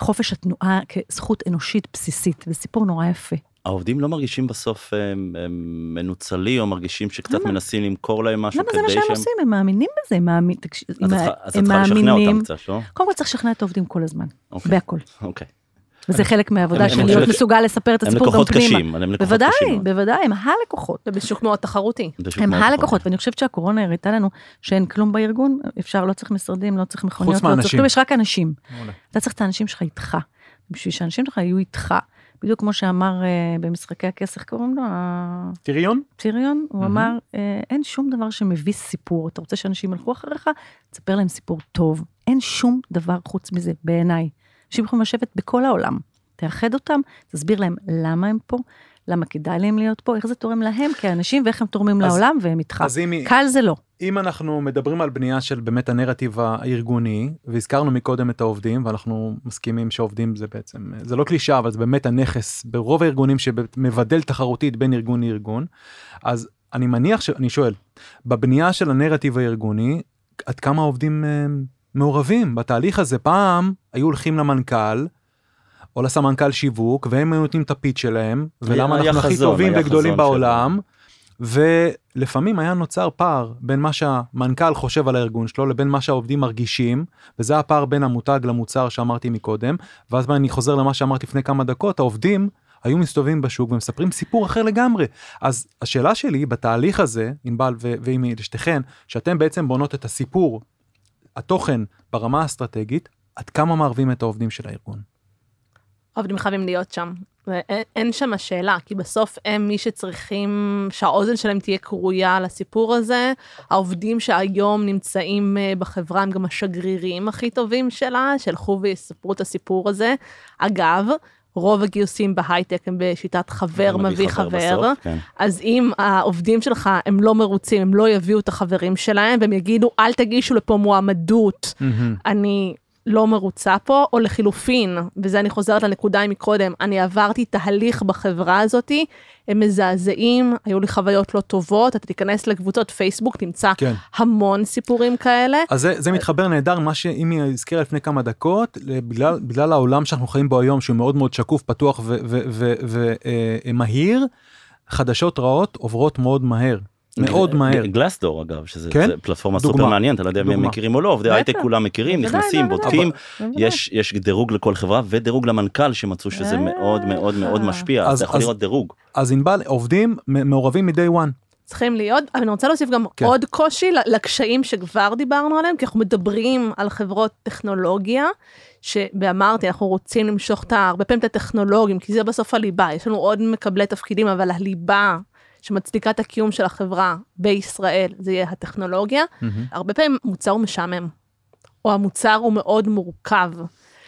חופש התנועה כזכות אנושית בסיסית, וסיפור נורא יפה. העובדים לא מרגישים בסוף מנוצלי, או מרגישים שקצת מנסים למכור להם משהו כדי שהם... למה זה מה שהם עושים? הם מאמינים בזה, הם מאמינים... אז את צריכה לשכנע אותם קצת, לא? קודם כל צריך לשכנע את העובדים כל הזמן, בהכל. אוקיי. וזה חלק מהעבודה של להיות מסוגל לספר את הסיפור גם פנימה. הם לקוחות קשים. בוודאי, בוודאי, הם הלקוחות. ובשוק מאוד תחרותי. הם הלקוחות, ואני חושבת שהקורונה הראתה לנו שאין כלום בארגון, אפשר, לא צריך משרדים, לא צריך מכוניות, לא צריך כלום, יש רק אנשים. אתה צריך את האנשים שלך איתך, בשביל שהאנשים שלך יהיו איתך. בדיוק כמו שאמר במשחקי הכסף, קוראים לו... טיריון? טיריון, הוא אמר, אין שום דבר שמביא סיפור, אתה רוצה שאנשים ילכו אחריך, תספר להם סיפור טוב, אין שום דבר חוץ מזה, בעיניי. אנשים יכולים לשבת בכל העולם, תאחד אותם, תסביר להם למה הם פה, למה כדאי להם להיות פה, איך זה תורם להם כאנשים, ואיך הם תורמים לעולם, והם איתך. קל זה לא. אם אנחנו מדברים על בנייה של באמת הנרטיב הארגוני, והזכרנו מקודם את העובדים, ואנחנו מסכימים שעובדים זה בעצם, זה לא קלישה, אבל זה באמת הנכס, ברוב הארגונים שמבדל תחרותית בין ארגון לארגון, אז אני מניח, אני שואל, בבנייה של הנרטיב הארגוני, עד כמה העובדים מעורבים בתהליך הזה? פעם היו הולכים למנכ"ל, או לסמנכ"ל שיווק, והם נותנים את הפיץ שלהם, ולמה אנחנו הכי טובים וגדולים בעולם, ולפעמים היה נוצר פער בין מה שהמנכ"ל חושב על הארגון שלו, לבין מה שהעובדים מרגישים, וזה הפער בין המותג למוצר שאמרתי מקודם, ואז אני חוזר למה שאמרתי לפני כמה דקות, העובדים היו מסתובבים בשוק ומספרים סיפור אחר לגמרי. אז השאלה שלי בתהליך הזה, אנבל ואימי לשתיכן, שאתם בעצם בונות את הסיפור, התוכן ברמה האסטרטגית, עד כמה מערבים את העובדים של הארגון? העובדים חייבים להיות שם. אין שם השאלה, כי בסוף הם מי שצריכים, שהאוזן שלהם תהיה קרויה לסיפור הזה. העובדים שהיום נמצאים בחברה הם גם השגרירים הכי טובים שלה, שהלכו ויספרו את הסיפור הזה. אגב, רוב הגיוסים בהייטק הם בשיטת חבר מביא חבר, אז אם העובדים שלך הם לא מרוצים, הם לא יביאו את החברים שלהם, והם יגידו, אל תגישו לפה מועמדות, אני לא מרוצה פה, או לחילופין, וזה אני חוזרת לנקודה מקודם, אני עברתי תהליך בחברה הזאת, הם מזעזעים, היו לי חוויות לא טובות, אתה תיכנס לקבוצות פייסבוק, תמצא המון סיפורים כאלה. אז זה מתחבר נהדר, מה שאימי הזכירה לפני כמה דקות, בגלל העולם שאנחנו חיים בו היום, שהוא מאוד מאוד שקוף, פתוח ומהיר, חדשות רעות עוברות מאוד מהר. מאוד מהר. גלסדור אגב, שזה פלטפורמה סופר מעניינת, אני לא יודע אם הם מכירים או לא, עובדי הייטק כולם מכירים, נכנסים, בודקים, יש דירוג לכל חברה ודירוג למנכ"ל שמצאו שזה מאוד מאוד מאוד משפיע, אז אתה יכול לראות דירוג. אז אינבל, עובדים מעורבים מדי וואן. צריכים להיות, אבל אני רוצה להוסיף גם עוד קושי לקשיים שכבר דיברנו עליהם, כי אנחנו מדברים על חברות טכנולוגיה, שבאמרתי, אנחנו רוצים למשוך הרבה פעמים את הטכנולוגים, כי זה בסוף הליבה, יש לנו עוד מקבלי תפקידים, אבל הליבה שמצדיקה את הקיום של החברה בישראל, זה יהיה הטכנולוגיה, הרבה פעמים המוצר הוא משעמם, או המוצר הוא מאוד מורכב.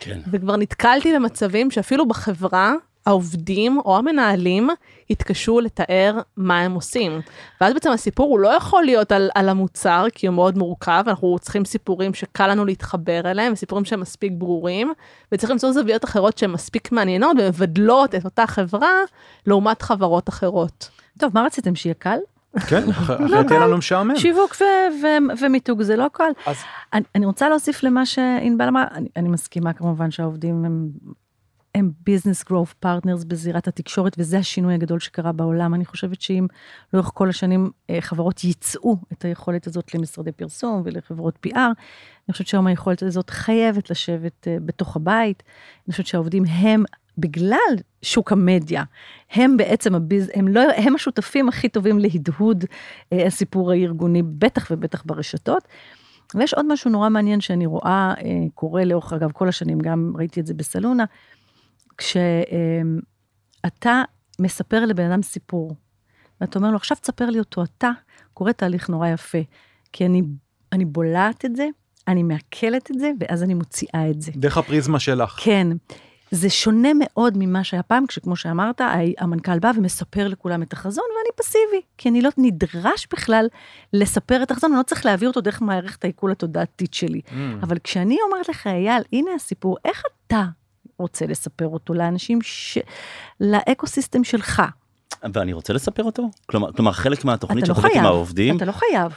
כן. וכבר נתקלתי במצבים שאפילו בחברה, העובדים או המנהלים התקשו לתאר מה הם עושים. ואז בעצם הסיפור הוא לא יכול להיות על המוצר, כי הוא מאוד מורכב, אנחנו צריכים סיפורים שקל לנו להתחבר אליהם, וסיפורים שהם מספיק ברורים, וצריכים למצוא זוויות אחרות שהן מספיק מעניינות, ומבדלות את אותה חברה לעומת חברות אחרות. טוב, מה רציתם? שיהיה קל? כן, אחרי תהיה לנו משעמם. שיווק ומיתוג זה לא קל. אני רוצה להוסיף למה שאינבל אמרה, אני מסכימה כמובן שהעובדים הם ביזנס גרוב פרטנרס בזירת התקשורת, וזה השינוי הגדול שקרה בעולם. אני חושבת שאם לאורך כל השנים חברות ייצאו את היכולת הזאת למשרדי פרסום ולחברות PR, אני חושבת שהיום היכולת הזאת חייבת לשבת בתוך הבית. אני חושבת שהעובדים הם... בגלל שוק המדיה, הם בעצם, הם השותפים הכי טובים להדהוד הסיפור הארגוני, בטח ובטח ברשתות, ויש עוד משהו נורא מעניין שאני רואה, קורה לאורך, אגב, כל השנים, גם ראיתי את זה בסלונה, כשאתה מספר לבן אדם סיפור, ואתה אומר לו, עכשיו תספר לי אותו אתה, קורה תהליך נורא יפה, כי אני בולעת את זה, אני מעכלת את זה, ואז אני מוציאה את זה. דרך הפריזמה שלך. כן. זה שונה מאוד ממה שהיה פעם, כשכמו שאמרת, המנכ"ל בא ומספר לכולם את החזון, ואני פסיבי, כי אני לא נדרש בכלל לספר את החזון, אני לא צריך להעביר אותו דרך מערכת העיכול התודעתית שלי. אבל כשאני אומרת לך, אייל, הנה הסיפור, איך אתה רוצה לספר אותו לאנשים, לאקוסיסטם שלך? ואני רוצה לספר אותו? כלומר, חלק מהתוכנית שחובק עם העובדים... אתה לא חייב.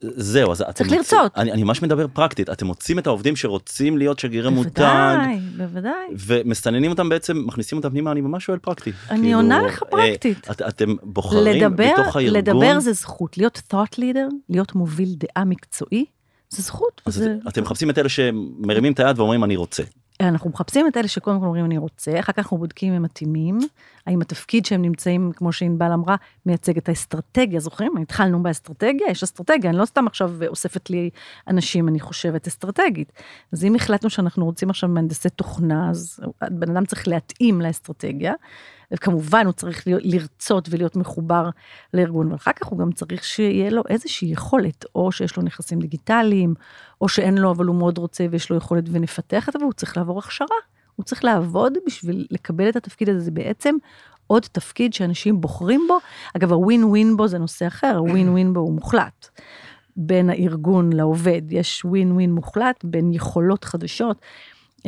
זהו, אז צריך לרצות. אני ממש מדבר פרקטית, אתם מוצאים את העובדים שרוצים להיות שגרירי מותג, בוודאי, ומסננים אותם בעצם, מכניסים אותם פנימה, אני ממש שואל פרקטית. אני עונה לך פרקטית. אתם בוחרים בתוך הארגון. לדבר זה זכות, להיות thought leader, להיות מוביל דעה מקצועי, זה זכות. אז אתם מחפשים את אלה שמרימים את היד ואומרים אני רוצה. אנחנו מחפשים את אלה שקודם כל אומרים אני רוצה, אחר כך אנחנו בודקים אם הם מתאימים, האם התפקיד שהם נמצאים, כמו שאנבל אמרה, מייצג את האסטרטגיה, זוכרים? התחלנו באסטרטגיה, יש אסטרטגיה, אני לא סתם עכשיו אוספת לי אנשים, אני חושבת אסטרטגית. אז אם החלטנו שאנחנו רוצים עכשיו מהנדסי תוכנה, אז בן אדם צריך להתאים לאסטרטגיה, וכמובן הוא צריך לרצות ולהיות מחובר לארגון, ואחר כך הוא גם צריך שיהיה לו איזושהי יכולת, או שיש לו נכסים דיגיטליים, או שאין לו, אבל הוא מאוד רוצה ויש לו יכולת ונפתח, אבל הוא צריך לעבור הכשרה, הוא צריך לעבוד בשביל לקבל את התפקיד הזה, זה בעצם עוד תפקיד שאנשים בוחרים בו, אגב הווין-ווין בו זה נושא אחר, הווין-ווין בו הוא מוחלט, בין הארגון לעובד, יש ווין-ווין מוחלט, בין יכולות חדשות,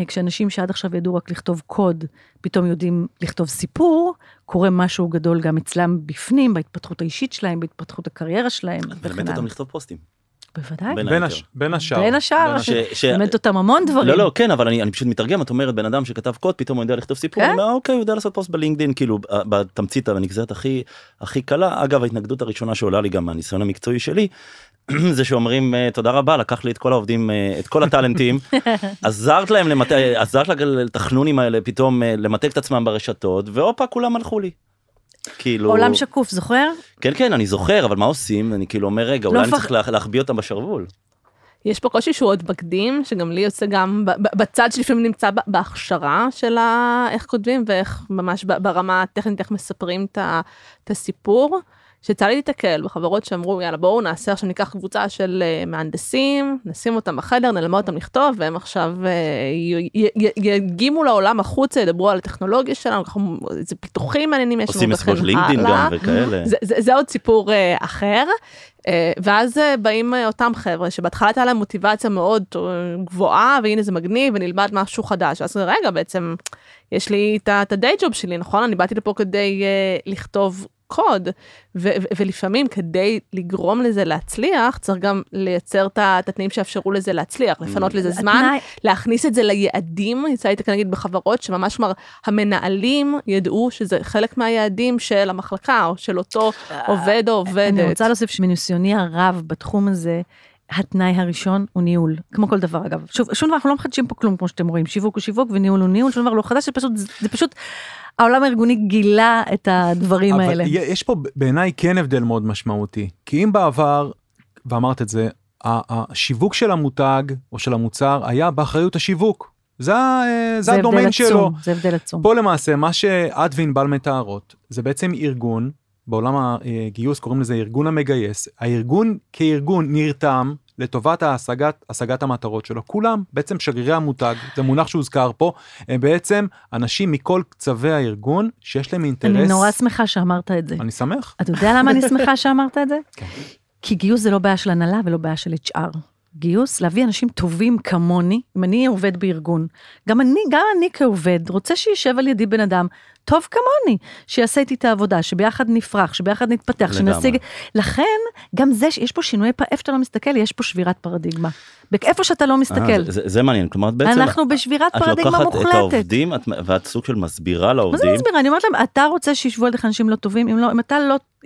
כשאנשים שעד עכשיו ידעו רק לכתוב קוד, פתאום יודעים לכתוב סיפור, קורה משהו גדול גם אצלם בפנים, בהתפתחות האישית שלהם, בהתפתחות הקריירה שלהם. את מלמדת אותם לכתוב פוסטים. בוודאי. בין השאר. בין השאר, מלמדת אותם המון דברים. לא, כן, אבל אני פשוט מתרגם, את אומרת, בן אדם שכתב קוד, פתאום הוא יודע לכתוב סיפור, אוקיי, הוא יודע לעשות פוסט בלינקדין, כאילו, בתמצית, הנגזרת הכי קלה. אגב, ההתנגדות הראשונה שעולה לי גם מהניסיון המקצועי שלי, זה שאומרים, תודה רבה, לקח לי את כל העובדים, את כל הטלנטים, עזרת להם לתכנונים האלה, פתאום למתק את עצמם ברשתות, ואופה, כולם הלכו לי. כאילו... עולם שקוף, זוכר? כן, כן, אני זוכר, אבל מה עושים? אני כאילו אומר, רגע, אולי אני צריך להחביא אותם בשרבול. יש פה קושי שהוא עוד מקדים, שגם לי יוצא גם בצד שלפעמים נמצא בהכשרה של איך כותבים, ואיך ממש ברמה הטכנית, איך מספרים את הסיפור. שיצא לי להתקל בחברות שאמרו, יאללה, בואו נעשה עכשיו, ניקח קבוצה של מהנדסים, נשים אותם בחדר, נלמד אותם לכתוב, והם עכשיו יגימו לעולם החוצה, ידברו על הטכנולוגיה שלנו, זה פיתוחים מעניינים יש לנו בחברה. עושים מספוש לינקדין גם וכאלה. זה עוד סיפור אחר. ואז באים אותם חבר'ה, שבהתחלה הייתה להם מוטיבציה מאוד גבוהה, והנה זה מגניב, ונלמד משהו חדש. אז רגע, בעצם, יש לי את הדי-ג'וב שלי, נכון? אני באתי לפה כדי לכתוב קוד, ולפעמים כדי לגרום לזה להצליח, צריך גם לייצר את התנאים שאפשרו לזה להצליח, לפנות לזה זמן, להכניס את זה ליעדים, יצא איתה כנגיד בחברות, שממש כלומר, המנהלים ידעו שזה חלק מהיעדים של המחלקה, או של אותו עובד או עובדת. אני רוצה להוסיף שמניסיוני הרב בתחום הזה, התנאי הראשון הוא ניהול, כמו כל דבר אגב. שום דבר, אנחנו לא מחדשים פה כלום, כמו שאתם רואים, שיווק הוא שיווק, וניהול הוא ניהול, שום דבר לא חדש, זה פשוט העולם הארגוני גילה את הדברים אבל האלה. אבל יש פה בעיניי כן הבדל מאוד משמעותי, כי אם בעבר, ואמרת את זה, השיווק של המותג, או של המוצר, היה באחריות השיווק. זה הדומיין שלו. זה הבדל עצום. פה למעשה, מה שאת וענבל מתארות, זה בעצם ארגון, בעולם הגיוס קוראים לזה ארגון המגייס, הארגון כארגון נרתם לטובת השגת המטרות שלו, כולם בעצם שגרירי המותג, זה מונח שהוזכר פה, הם בעצם אנשים מכל קצווי הארגון שיש להם אינטרס. אני נורא שמחה שאמרת את זה. אני שמח. אתה יודע למה אני שמחה שאמרת את זה? כי גיוס זה לא בעיה של הנהלה ולא בעיה של HR. גיוס, להביא אנשים טובים כמוני, אם אני עובד בארגון, גם אני כעובד, רוצה שישב על ידי בן אדם, טוב כמוני, שיעשה איתי את העבודה, שביחד נפרח, שביחד נתפתח, שנשיג, לכן, גם זה, יש פה שינוי, איפה שאתה לא מסתכל, יש פה שבירת פרדיגמה, איפה שאתה לא מסתכל. זה מעניין, כלומר, בעצם, אנחנו בשבירת פרדיגמה מוחלטת. את לוקחת את העובדים, ואת סוג של מסבירה לעובדים. מה זה מסבירה? אני אומרת להם, אתה רוצה שישבו על אנשים לא טובים,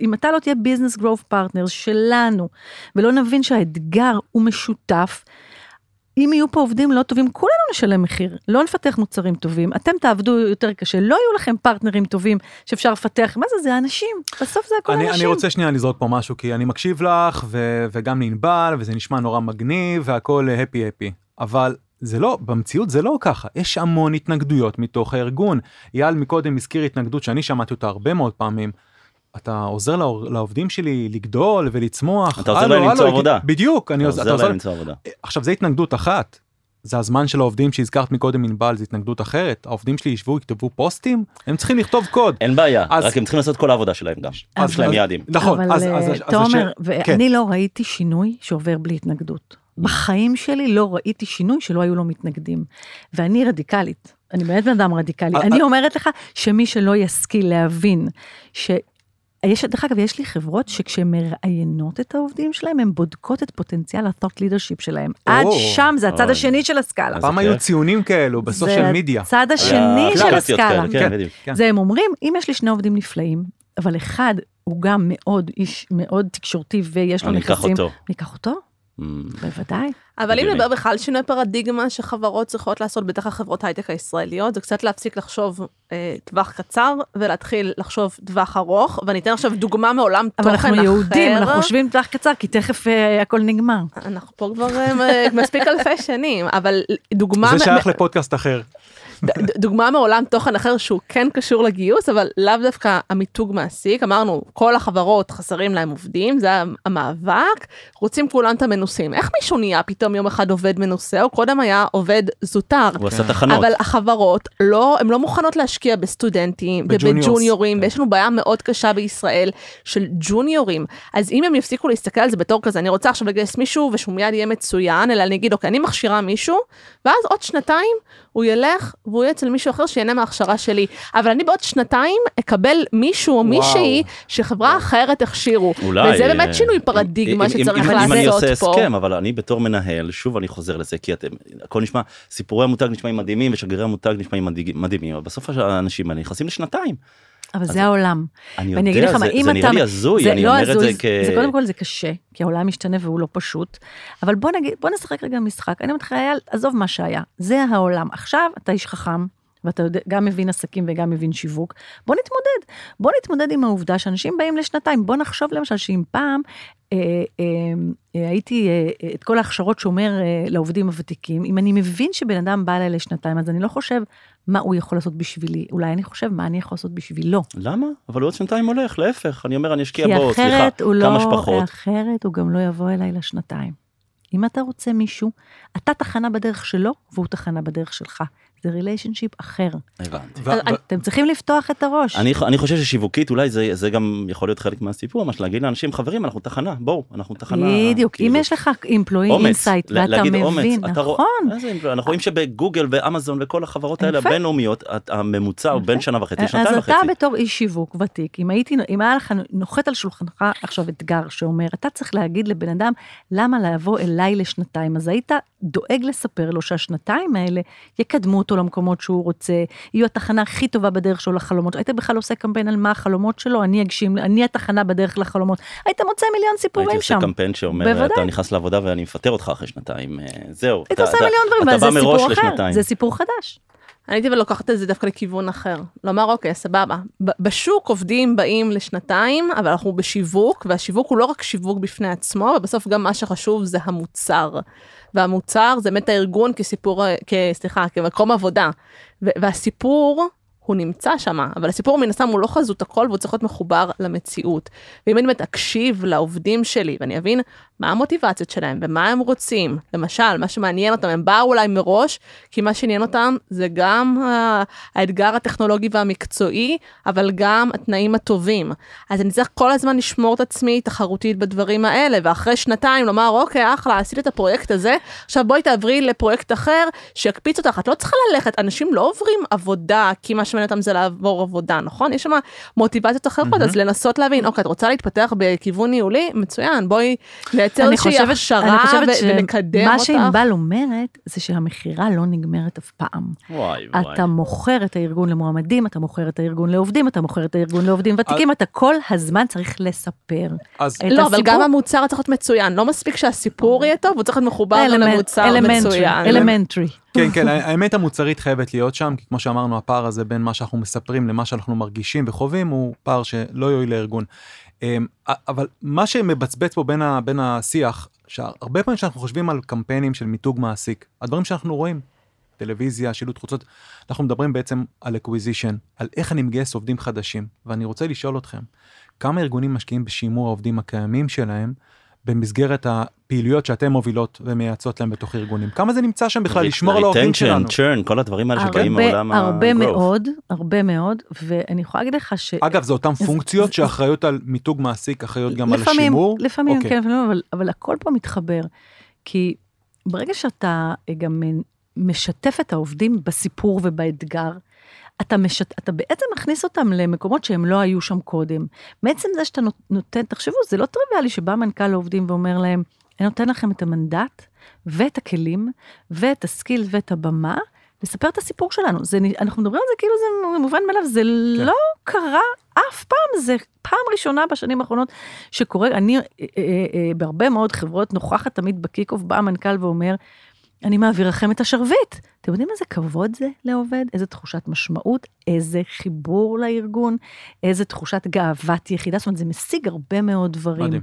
אם אתה לא תהיה ביזנס גרוב פרטנר שלנו, ולא נבין שהאתגר הוא משותף, אם יהיו פה עובדים לא טובים, כולנו נשלם מחיר, לא נפתח מוצרים טובים, אתם תעבדו יותר קשה, לא יהיו לכם פרטנרים טובים שאפשר לפתח, מה זה האנשים, בסוף זה הכל אנשים. אני רוצה שנייה לזרוק פה משהו, כי אני מקשיב לך, וגם ננבל, וזה נשמע נורא מגניב, והכל הפי-הפי, אבל זה לא, במציאות זה לא ככה, יש המון התנגדויות מתוך הארגון, אייל מקודם הזכיר התנגדות שאני שמעתי אותה הרבה מאוד פעמים, אתה עוזר לעובדים שלי לגדול ולצמוח. אתה עוזר להם למצוא עבודה. בדיוק. אתה עוזר להם למצוא עבודה. עכשיו, זה התנגדות אחת. זה הזמן של העובדים שהזכרת מקודם ענבל, זה התנגדות אחרת, העובדים שלי ישבו, יכתבו פוסטים, הם צריכים לכתוב קוד. אין בעיה, רק הם צריכים לעשות כל העבודה שלהם גם. יש להם יעדים. נכון. אבל תומר, ואני לא ראיתי שינוי שעובר בלי התנגדות. בחיים שלי לא ראיתי שינוי שלא היו לו מתנגדים. ואני רדיקלית, אני באמת אדם רדיקלי. אני אומרת לך שמי שלא ישכיל להבין ש... דרך אגב, יש לי חברות שכשהן מראיינות את העובדים שלהם, הן בודקות את פוטנציאל ה-thought leadership שלהם. עד שם, זה הצד השני של הסקאלה. פעם היו ציונים כאלו, בסוף של מידיה. זה הצד השני של הסקאלה. זה הם אומרים, אם יש לי שני עובדים נפלאים, אבל אחד הוא גם מאוד איש, מאוד תקשורתי, ויש לו נכסים. ניקח אותו? בוודאי. אבל אם נדבר בכלל שינוי פרדיגמה שחברות צריכות לעשות, בטח החברות הייטק הישראליות, זה קצת להפסיק לחשוב טווח קצר, ולהתחיל לחשוב טווח ארוך, ואני אתן עכשיו דוגמה מעולם תוכן אחר. אבל אנחנו יהודים, אנחנו חושבים טווח קצר, כי תכף הכל נגמר. אנחנו פה כבר מספיק אלפי שנים, אבל דוגמה... זה שייך לפודקאסט אחר. דוגמה מעולם תוכן אחר שהוא כן קשור לגיוס, אבל לאו דווקא המיתוג מעסיק, אמרנו, כל החברות חסרים להם עובדים, זה המאבק, רוצים כולם את המנוסים. איך מישהו נהיה פתאום יום אחד עובד מנוסה, או קודם היה עובד זוטר? הוא עשה תחנות. אבל החברות, הן לא מוכנות להשקיע בסטודנטים, ובג'וניורים, ויש לנו בעיה מאוד קשה בישראל של ג'וניורים. אז אם הם יפסיקו להסתכל על זה בתור כזה, אני רוצה עכשיו לגייס מישהו, ושהוא מיד יהיה מצוין, אלא אני אגיד, אוקיי, אני מכשירה מישהו, ואז עוד שנתיים הוא ילך והוא יהיה אצל מישהו אחר שיהנה מההכשרה שלי. אבל אני בעוד שנתיים אקבל מישהו או מישהי שחברה אחרת הכשירו. וזה באמת שינוי פרדיגמה שצריך לעשות פה. אם אני עושה הסכם, אבל אני בתור מנהל, שוב אני חוזר לזה, כי הכל נשמע, סיפורי המותג נשמעים מדהימים, ושגרירי המותג נשמעים מדהימים, אבל בסוף האנשים האלה נכנסים לשנתיים. אבל זה העולם. אני יודע, זה נראה לי הזוי, אני אומר את זה כ... זה קודם כל זה קשה, כי העולם משתנה והוא לא פשוט, אבל בוא נשחק רגע משחק, אני מתחילה, עזוב מה שהיה, זה העולם. עכשיו אתה איש חכם, ואתה גם מבין עסקים וגם מבין שיווק, בוא נתמודד עם העובדה שאנשים באים לשנתיים, בוא נחשוב למשל שאם פעם, הייתי את כל ההכשרות שומר לעובדים הוותיקים, אם אני מבין שבן אדם בא אליי לשנתיים, אז אני לא חושב מה הוא יכול לעשות בשבילי, אולי אני חושב מה אני יכול לעשות בשבילו. למה? אבל הוא עוד שנתיים הולך, להפך, אני אומר, אני אשקיע בו, סליחה, כמה שפחות. אחרת הוא גם לא יבוא אליי לשנתיים. אם אתה רוצה מישהו, אתה תחנה בדרך שלו, והוא תחנה בדרך שלך. זה ריליישנשיפ אחר. הבנתי. אתם צריכים לפתוח את הראש. אני חושב ששיווקית, אולי זה גם יכול להיות חלק מהסיפור, ממש להגיד לאנשים, חברים, אנחנו תחנה, בואו, אנחנו תחנה. בדיוק, אם יש לך אמפלואי אינסייט, ואתה מבין, נכון. אנחנו רואים שבגוגל ואמזון וכל החברות האלה, הבינלאומיות, הממוצע הוא בין שנה וחצי, שנתיים וחצי. אז אתה בתור איש שיווק ותיק, אם היה לך נוחת על שולחנך עכשיו אתגר שאומר, אתה צריך להגיד לבן אדם, למה לבוא אליי לשנתיים? אז היית דואג לספר לו שהשנתיים האלה יקדמו אותו למקומות שהוא רוצה, יהיו התחנה הכי טובה בדרך שלו לחלומות, היית בכלל עושה קמפיין על מה החלומות שלו, אני אגשים, אני התחנה בדרך לחלומות, היית מוצא מיליון סיפורים שם. הייתי עושה קמפיין שאומר, אתה נכנס לעבודה ואני מפטר אותך אחרי שנתיים, זהו. היית עושה מיליון דברים, אבל זה סיפור אחר, זה סיפור חדש. אני הייתי ולוקחת את זה דווקא לכיוון אחר. לומר, אוקיי, סבבה. בשוק עובדים באים לשנתיים, אבל אנחנו בשיווק, והשיווק הוא לא רק שיווק בפני עצמו, ובסוף גם מה שחשוב זה המוצר. והמוצר זה באמת הארגון כמקום עבודה. והסיפור... הוא נמצא שם, אבל הסיפור מן הסתם הוא לא חזות הכל, והוא צריך להיות מחובר למציאות. ואם אני באמת אקשיב לעובדים שלי, ואני אבין מה המוטיבציות שלהם, ומה הם רוצים, למשל, מה שמעניין אותם, הם באו אולי מראש, כי מה שעניין אותם זה גם האתגר הטכנולוגי והמקצועי, אבל גם התנאים הטובים. אז אני צריך כל הזמן לשמור את עצמי תחרותית בדברים האלה, ואחרי שנתיים לומר, אוקיי, אחלה, עשית את הפרויקט הזה, עכשיו בואי תעברי לפרויקט אחר, שיקפיץ אותך. את לא צריכה ללכת, אנשים לא עוברים עבודה, כי מה שמעניין אותם זה לעבור עבודה, נכון? יש שם מוטיבציות אחרות, אז לנסות להבין, אוקיי, את רוצה להתפתח בכיוון ניהולי? מצוין, בואי לייצר איזושהי הכשרה ולקדם אותך. מה שאימבל אומרת, זה שהמחירה לא נגמרת אף פעם. אתה מוכר את הארגון למועמדים, אתה מוכר את הארגון לעובדים, אתה מוכר את הארגון לעובדים ותיקים, אתה כל הזמן צריך לספר. לא, אבל גם המוצר צריך להיות מצוין, לא מספיק שהסיפור יהיה טוב, הוא צריך להיות מחובר למוצר מצוין. כן, כן, האמת המוצרית חייבת להיות שם, כי כמו שאמרנו, הפער הזה בין מה שאנחנו מספרים למה שאנחנו מרגישים וחווים, הוא פער שלא יועיל לארגון. אבל מה שמבצבץ פה בין השיח, שהרבה פעמים שאנחנו חושבים על קמפיינים של מיתוג מעסיק, הדברים שאנחנו רואים, טלוויזיה, שילוט חוצות, אנחנו מדברים בעצם על acquisition, על איך אני מגייס עובדים חדשים, ואני רוצה לשאול אתכם, כמה ארגונים משקיעים בשימור העובדים הקיימים שלהם, במסגרת הפעילויות שאתם מובילות ומייצות להם בתוך ארגונים. כמה זה נמצא שם בכלל לשמור על העובדים שלנו? retention, כל הדברים האלה שקיים בעולם ה-growth. הרבה מאוד, ואני יכולה להגיד לך ש... אגב, זה אותן פונקציות שאחריות על מיתוג מעסיק, אחריות גם על השימור? לפעמים, כן, אבל הכל פה מתחבר, כי ברגע שאתה גם משתף את העובדים בסיפור ובאתגר, אתה בעצם מכניס אותם למקומות שהם לא היו שם קודם. בעצם זה שאתה נותן, תחשבו, זה לא טריוויאלי שבא מנכ"ל לעובדים ואומר להם, אני נותן לכם את המנדט ואת הכלים ואת הסקיל ואת הבמה, לספר את הסיפור שלנו. זה, אנחנו מדברים על זה כאילו זה מובן מאליו, זה כן. לא קרה אף פעם, זה פעם ראשונה בשנים האחרונות שקורה, אני בהרבה מאוד חברות נוכחת תמיד בקיק-אוף, בא המנכ"ל ואומר, אני מעביר לכם את השרביט. אתם יודעים איזה כבוד זה לעובד? איזה תחושת משמעות, איזה חיבור לארגון, איזה תחושת גאוות יחידה, זאת אומרת, זה משיג הרבה מאוד דברים. מדהים.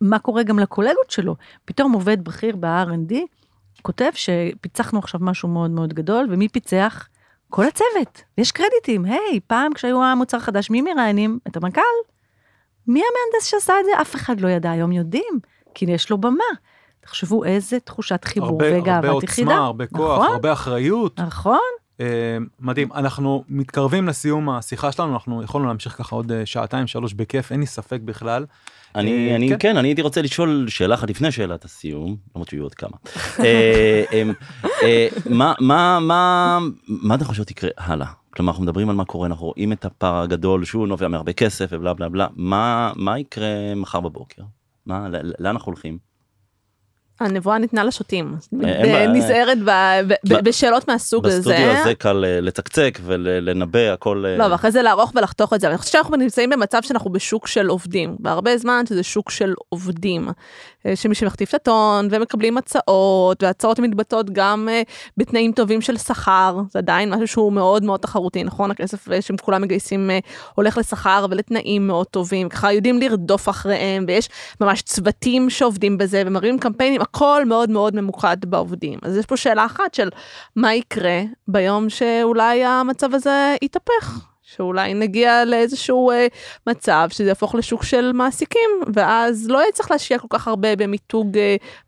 מה קורה גם לקולגות שלו? פתאום עובד בכיר ב-R&D, כותב שפיצחנו עכשיו משהו מאוד מאוד גדול, ומי פיצח? כל הצוות. יש קרדיטים. היי, פעם כשהיו המוצר חדש, מי מראיינים? את המנכ"ל? מי המהנדס שעשה את זה? אף אחד לא ידע, היום יודעים, כי יש לו במה. תחשבו איזה תחושת חיבור וגאוות יחידה. הרבה עוצמה, הרבה כוח, הרבה אחריות. נכון. מדהים. אנחנו מתקרבים לסיום השיחה שלנו, אנחנו יכולנו להמשיך ככה עוד שעתיים, שלוש בכיף, אין לי ספק בכלל. כן, אני הייתי רוצה לשאול שאלה אחת לפני שאלת הסיום, למרות שיהיו עוד כמה. מה אתה חושב תקרה הלאה? כלומר, אנחנו מדברים על מה קורה, אנחנו רואים את הפער הגדול, שהוא נובע מהרבה כסף ובלה בלה בלה. מה יקרה מחר בבוקר? לאן אנחנו הולכים? הנבואה ניתנה לשוטים, נזהרת בשאלות מהסוג הזה. בסטודיו הזה קל לצקצק ולנבא הכל. לא, ואחרי זה לערוך ולחתוך את זה. אני חושבת שאנחנו נמצאים במצב שאנחנו בשוק של עובדים, והרבה זמן שזה שוק של עובדים, שמי שמכתיב את הטון, ומקבלים הצעות, והצעות מתבטאות גם בתנאים טובים של שכר, זה עדיין משהו שהוא מאוד מאוד תחרותי, נכון? הכסף שהם כולם מגייסים הולך לשכר ולתנאים מאוד טובים, ככה יודעים לרדוף אחריהם, ויש ממש צוותים שעובדים בזה, ומראים קמפיינים, הכל מאוד מאוד ממוקד בעובדים. אז יש פה שאלה אחת של מה יקרה ביום שאולי המצב הזה יתהפך, שאולי נגיע לאיזשהו מצב שזה יהפוך לשוק של מעסיקים, ואז לא צריך להשקיע כל כך הרבה במיתוג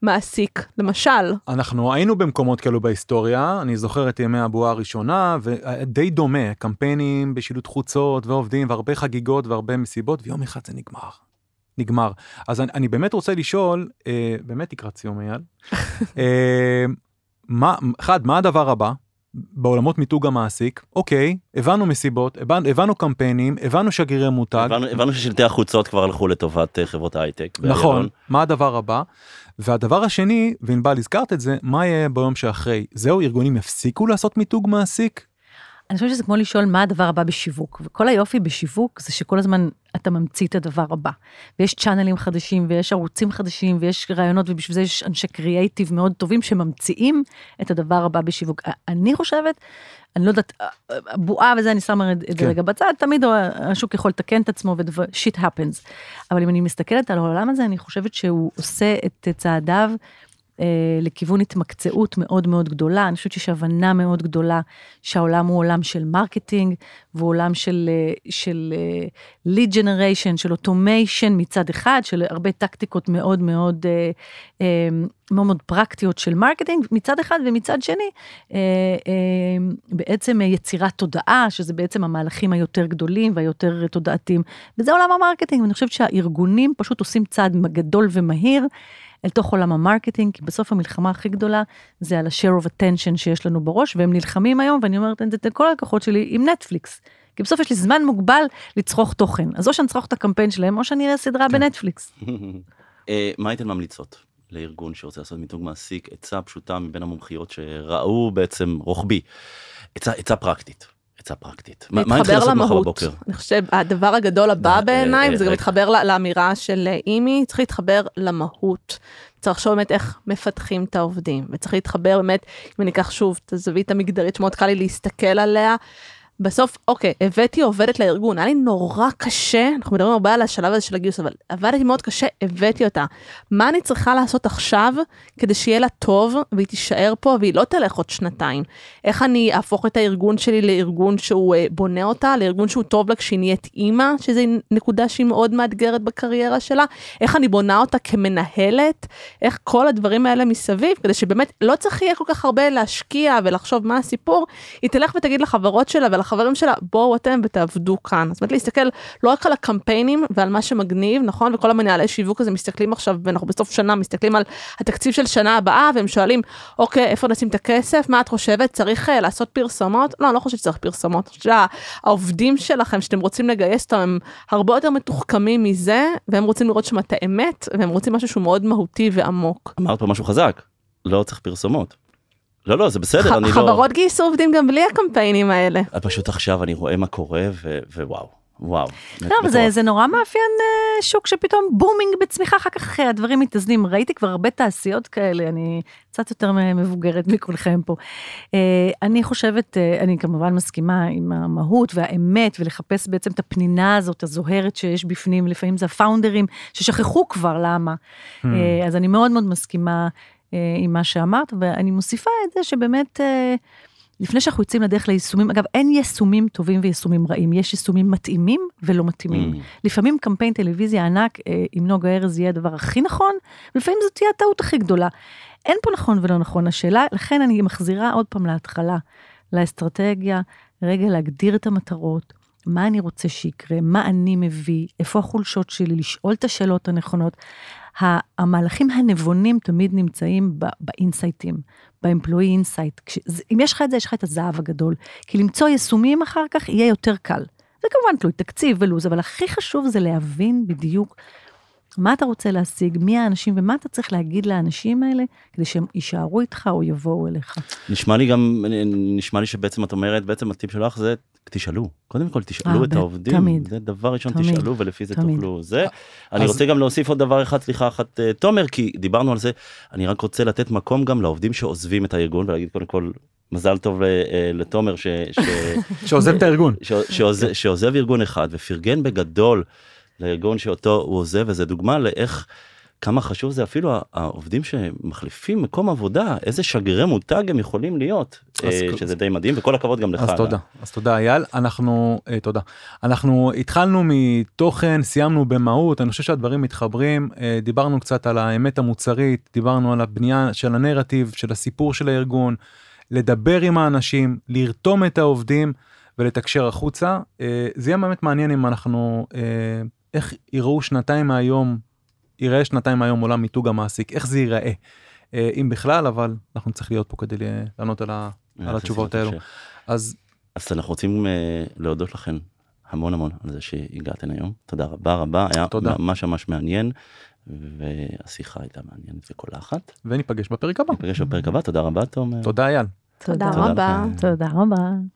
מעסיק, למשל. אנחנו היינו במקומות כאלו בהיסטוריה, אני זוכר את ימי הבועה הראשונה, ודי דומה, קמפיינים בשילוט חוצות ועובדים, והרבה חגיגות והרבה מסיבות, ויום אחד זה נגמר. אז אני באמת רוצה לשאול, באמת תקרא ציום אייל, מה הדבר הבא, בעולמות מיתוג המעסיק, אוקיי, הבנו מסיבות, הבנו קמפיינים, הבנו שגרירי מותג. הבנו ששלטי החוצות כבר הלכו לטובת חברות ההייטק. נכון, מה הדבר הבא? והדבר השני, וענבל הזכרת את זה, מה יהיה ביום שאחרי? זהו, ארגונים יפסיקו לעשות מיתוג מעסיק? אני חושבת שזה כמו לשאול מה הדבר הבא בשיווק, וכל היופי בשיווק זה שכל הזמן אתה ממציא את הדבר הבא, ויש צ'אנלים חדשים, ויש ערוצים חדשים, ויש רעיונות, ובשביל זה יש אנשי קריאייטיב מאוד טובים שממציאים את הדבר הבא בשיווק. אני חושבת, אני לא יודעת, הבועה וזה אני שמה את זה רגע בצד, תמיד השוק יכול לתקן את עצמו, ושיט happens, אבל אם אני מסתכלת על העולם הזה, אני חושבת שהוא עושה את צעדיו, לכיוון התמקצעות מאוד מאוד גדולה, אני חושבת שיש הבנה מאוד גדולה, שהעולם הוא עולם של מרקטינג, והוא עולם של lead generation, של automation מצד אחד, של הרבה טקטיקות מאוד מאוד, מאוד מאוד פרקטיות של מרקטינג, מצד אחד ומצד שני, בעצם יצירת תודעה, שזה בעצם המהלכים היותר גדולים, והיותר תודעתיים, וזה עולם המרקטינג, ואני חושבת שהארגונים פשוט עושים צעד גדול ומהיר, אל תוך עולם המרקטינג, כי בסוף המלחמה הכי גדולה, זה על ה-share of attention שיש לנו בראש, והם נלחמים היום, ואני אומרת את כל הלקוחות שלי עם נטפליקס, כי בסוף יש לי זמן מוגבל לצרוך תוכן, אז או שאני אצרוך את הקמפיין שלהם, או שאני אראה סדרה בנטפליקס. מה הייתן ממליצות לארגון שרוצה לעשות מיתוג מעסיק, עצה פשוטה מבין המומחיות שראו בעצם רוחבי, עצה פרקטית. להתחבר למהות, אני חושב הדבר הגדול הבא בעיניים, זה גם מתחבר לאמירה של אימי, צריך להתחבר למהות, צריך לחשוב באמת איך מפתחים את העובדים, וצריך להתחבר באמת, אם אני אקח שוב את הזווית המגדרית שמאוד קל לי להסתכל עליה, בסוף, אוקיי, הבאתי עובדת לארגון, היה לי נורא קשה, אנחנו מדברים הרבה על השלב הזה של הגיוס, אבל עבדתי מאוד קשה, הבאתי אותה. מה אני צריכה לעשות עכשיו, כדי שיהיה לה טוב, והיא תישאר פה, והיא לא תלך עוד שנתיים? איך אני אהפוך את הארגון שלי לארגון שהוא בונה אותה, לארגון שהוא טוב לה כשהיא נהיית אימא, שזו נקודה שהיא מאוד מאתגרת בקריירה שלה? איך אני בונה אותה כמנהלת? איך כל הדברים האלה מסביב, כדי שבאמת לא צריך יהיה כל כך הרבה להשקיע ולחשוב מה הסיפור, היא תלך ותגיד לחברות שלה ולחברים שלה, בואו אתם ותעבדו כאן. זאת אומרת, להסתכל לא רק על הקמפיינים ועל מה שמגניב, נכון? וכל המנהלי שיווק הזה מסתכלים עכשיו, ואנחנו בסוף שנה מסתכלים על התקציב של שנה הבאה, והם שואלים, אוקיי, איפה נשים את הכסף? מה את חושבת? צריך לעשות פרסומות? לא, אני לא חושבת שצריך פרסומות. העובדים שלכם, שאתם רוצים לגייס אותם, הם הרבה יותר מתוחכמים מזה, והם רוצים לראות שם את האמת, והם רוצים משהו שהוא מאוד מהותי ועמוק. אמרת פה משהו חזק, לא צריך פרסומות. לא, לא, זה בסדר, אני לא... חברות גייסו עובדים גם בלי הקמפיינים האלה. פשוט עכשיו אני רואה מה קורה, ווואו, וואו. לא, זה נורא מאפיין שוק שפתאום בומינג בצמיחה, אחר כך הדברים מתאזנים. ראיתי כבר הרבה תעשיות כאלה, אני קצת יותר מבוגרת מכולכם פה. אני חושבת, אני כמובן מסכימה עם המהות והאמת, ולחפש בעצם את הפנינה הזאת, הזוהרת שיש בפנים, לפעמים זה הפאונדרים ששכחו כבר, למה? אז אני מאוד מאוד מסכימה עם מה שאמרת, ואני מוסיפה את זה שבאמת, לפני שאנחנו יוצאים לדרך ליישומים, אגב, אין יישומים טובים ויישומים רעים, יש יישומים מתאימים ולא מתאימים. לפעמים קמפיין טלוויזיה ענק, עם נוגה ערז יהיה הדבר הכי נכון, ולפעמים זאת תהיה הטעות הכי גדולה. אין פה נכון ולא נכון השאלה, לכן אני מחזירה עוד פעם להתחלה, לאסטרטגיה, רגע להגדיר את המטרות, מה אני רוצה שיקרה, מה אני מביא, איפה החולשות שלי, לשאול את השאלות הנכונות. המהלכים הנבונים תמיד נמצאים באינסייטים, באמפלואי אינסייט. אם יש לך את זה, יש לך את הזהב הגדול, כי למצוא יישומים אחר כך יהיה יותר קל. זה כמובן תלוי תקציב ולוז, אבל הכי חשוב זה להבין בדיוק מה אתה רוצה להשיג, מי האנשים, ומה אתה צריך להגיד לאנשים האלה, כדי שהם יישארו איתך או יבואו אליך. נשמע לי שבעצם את אומרת, בעצם הטיפ שלך זה, תשאלו. קודם כל, תשאלו את העובדים. תמיד. זה דבר ראשון, תשאלו, ולפי זה תוכלו. זה. אני רוצה גם להוסיף עוד דבר אחד, סליחה אחת, תומר, כי דיברנו על זה, אני רק רוצה לתת מקום גם לעובדים שעוזבים את הארגון, ולהגיד קודם כל, מזל טוב לתומר, שעוזב את הארגון. שעוזב ארגון אחד, ופרגן בגדול לארגון שאותו הוא עוזב, וזה דוגמה לאיך, כמה חשוב זה אפילו העובדים שמחליפים מקום עבודה, איזה שגרי מותג הם יכולים להיות, שזה די מדהים, וכל הכבוד גם לך. אז תודה, אייל. אנחנו התחלנו מתוכן, סיימנו במהות, אני חושב שהדברים מתחברים, דיברנו קצת על האמת המוצרית, דיברנו על הבנייה של הנרטיב, של הסיפור של הארגון, לדבר עם האנשים, לרתום את העובדים, ולתקשר החוצה. זה יהיה באמת מעניין אם אנחנו, איך ייראה שנתיים מהיום עולם מיתוג המעסיק, איך זה ייראה, אם בכלל, אבל אנחנו צריך להיות פה כדי לענות על התשובות האלו. אז אנחנו רוצים להודות לכם המון המון על זה שהגעתן היום. תודה רבה רבה, היה ממש ממש מעניין, והשיחה הייתה מעניינת וכל אחת. וניפגש בפרק הבא. תודה רבה, תומר. תודה, אייל. תודה רבה.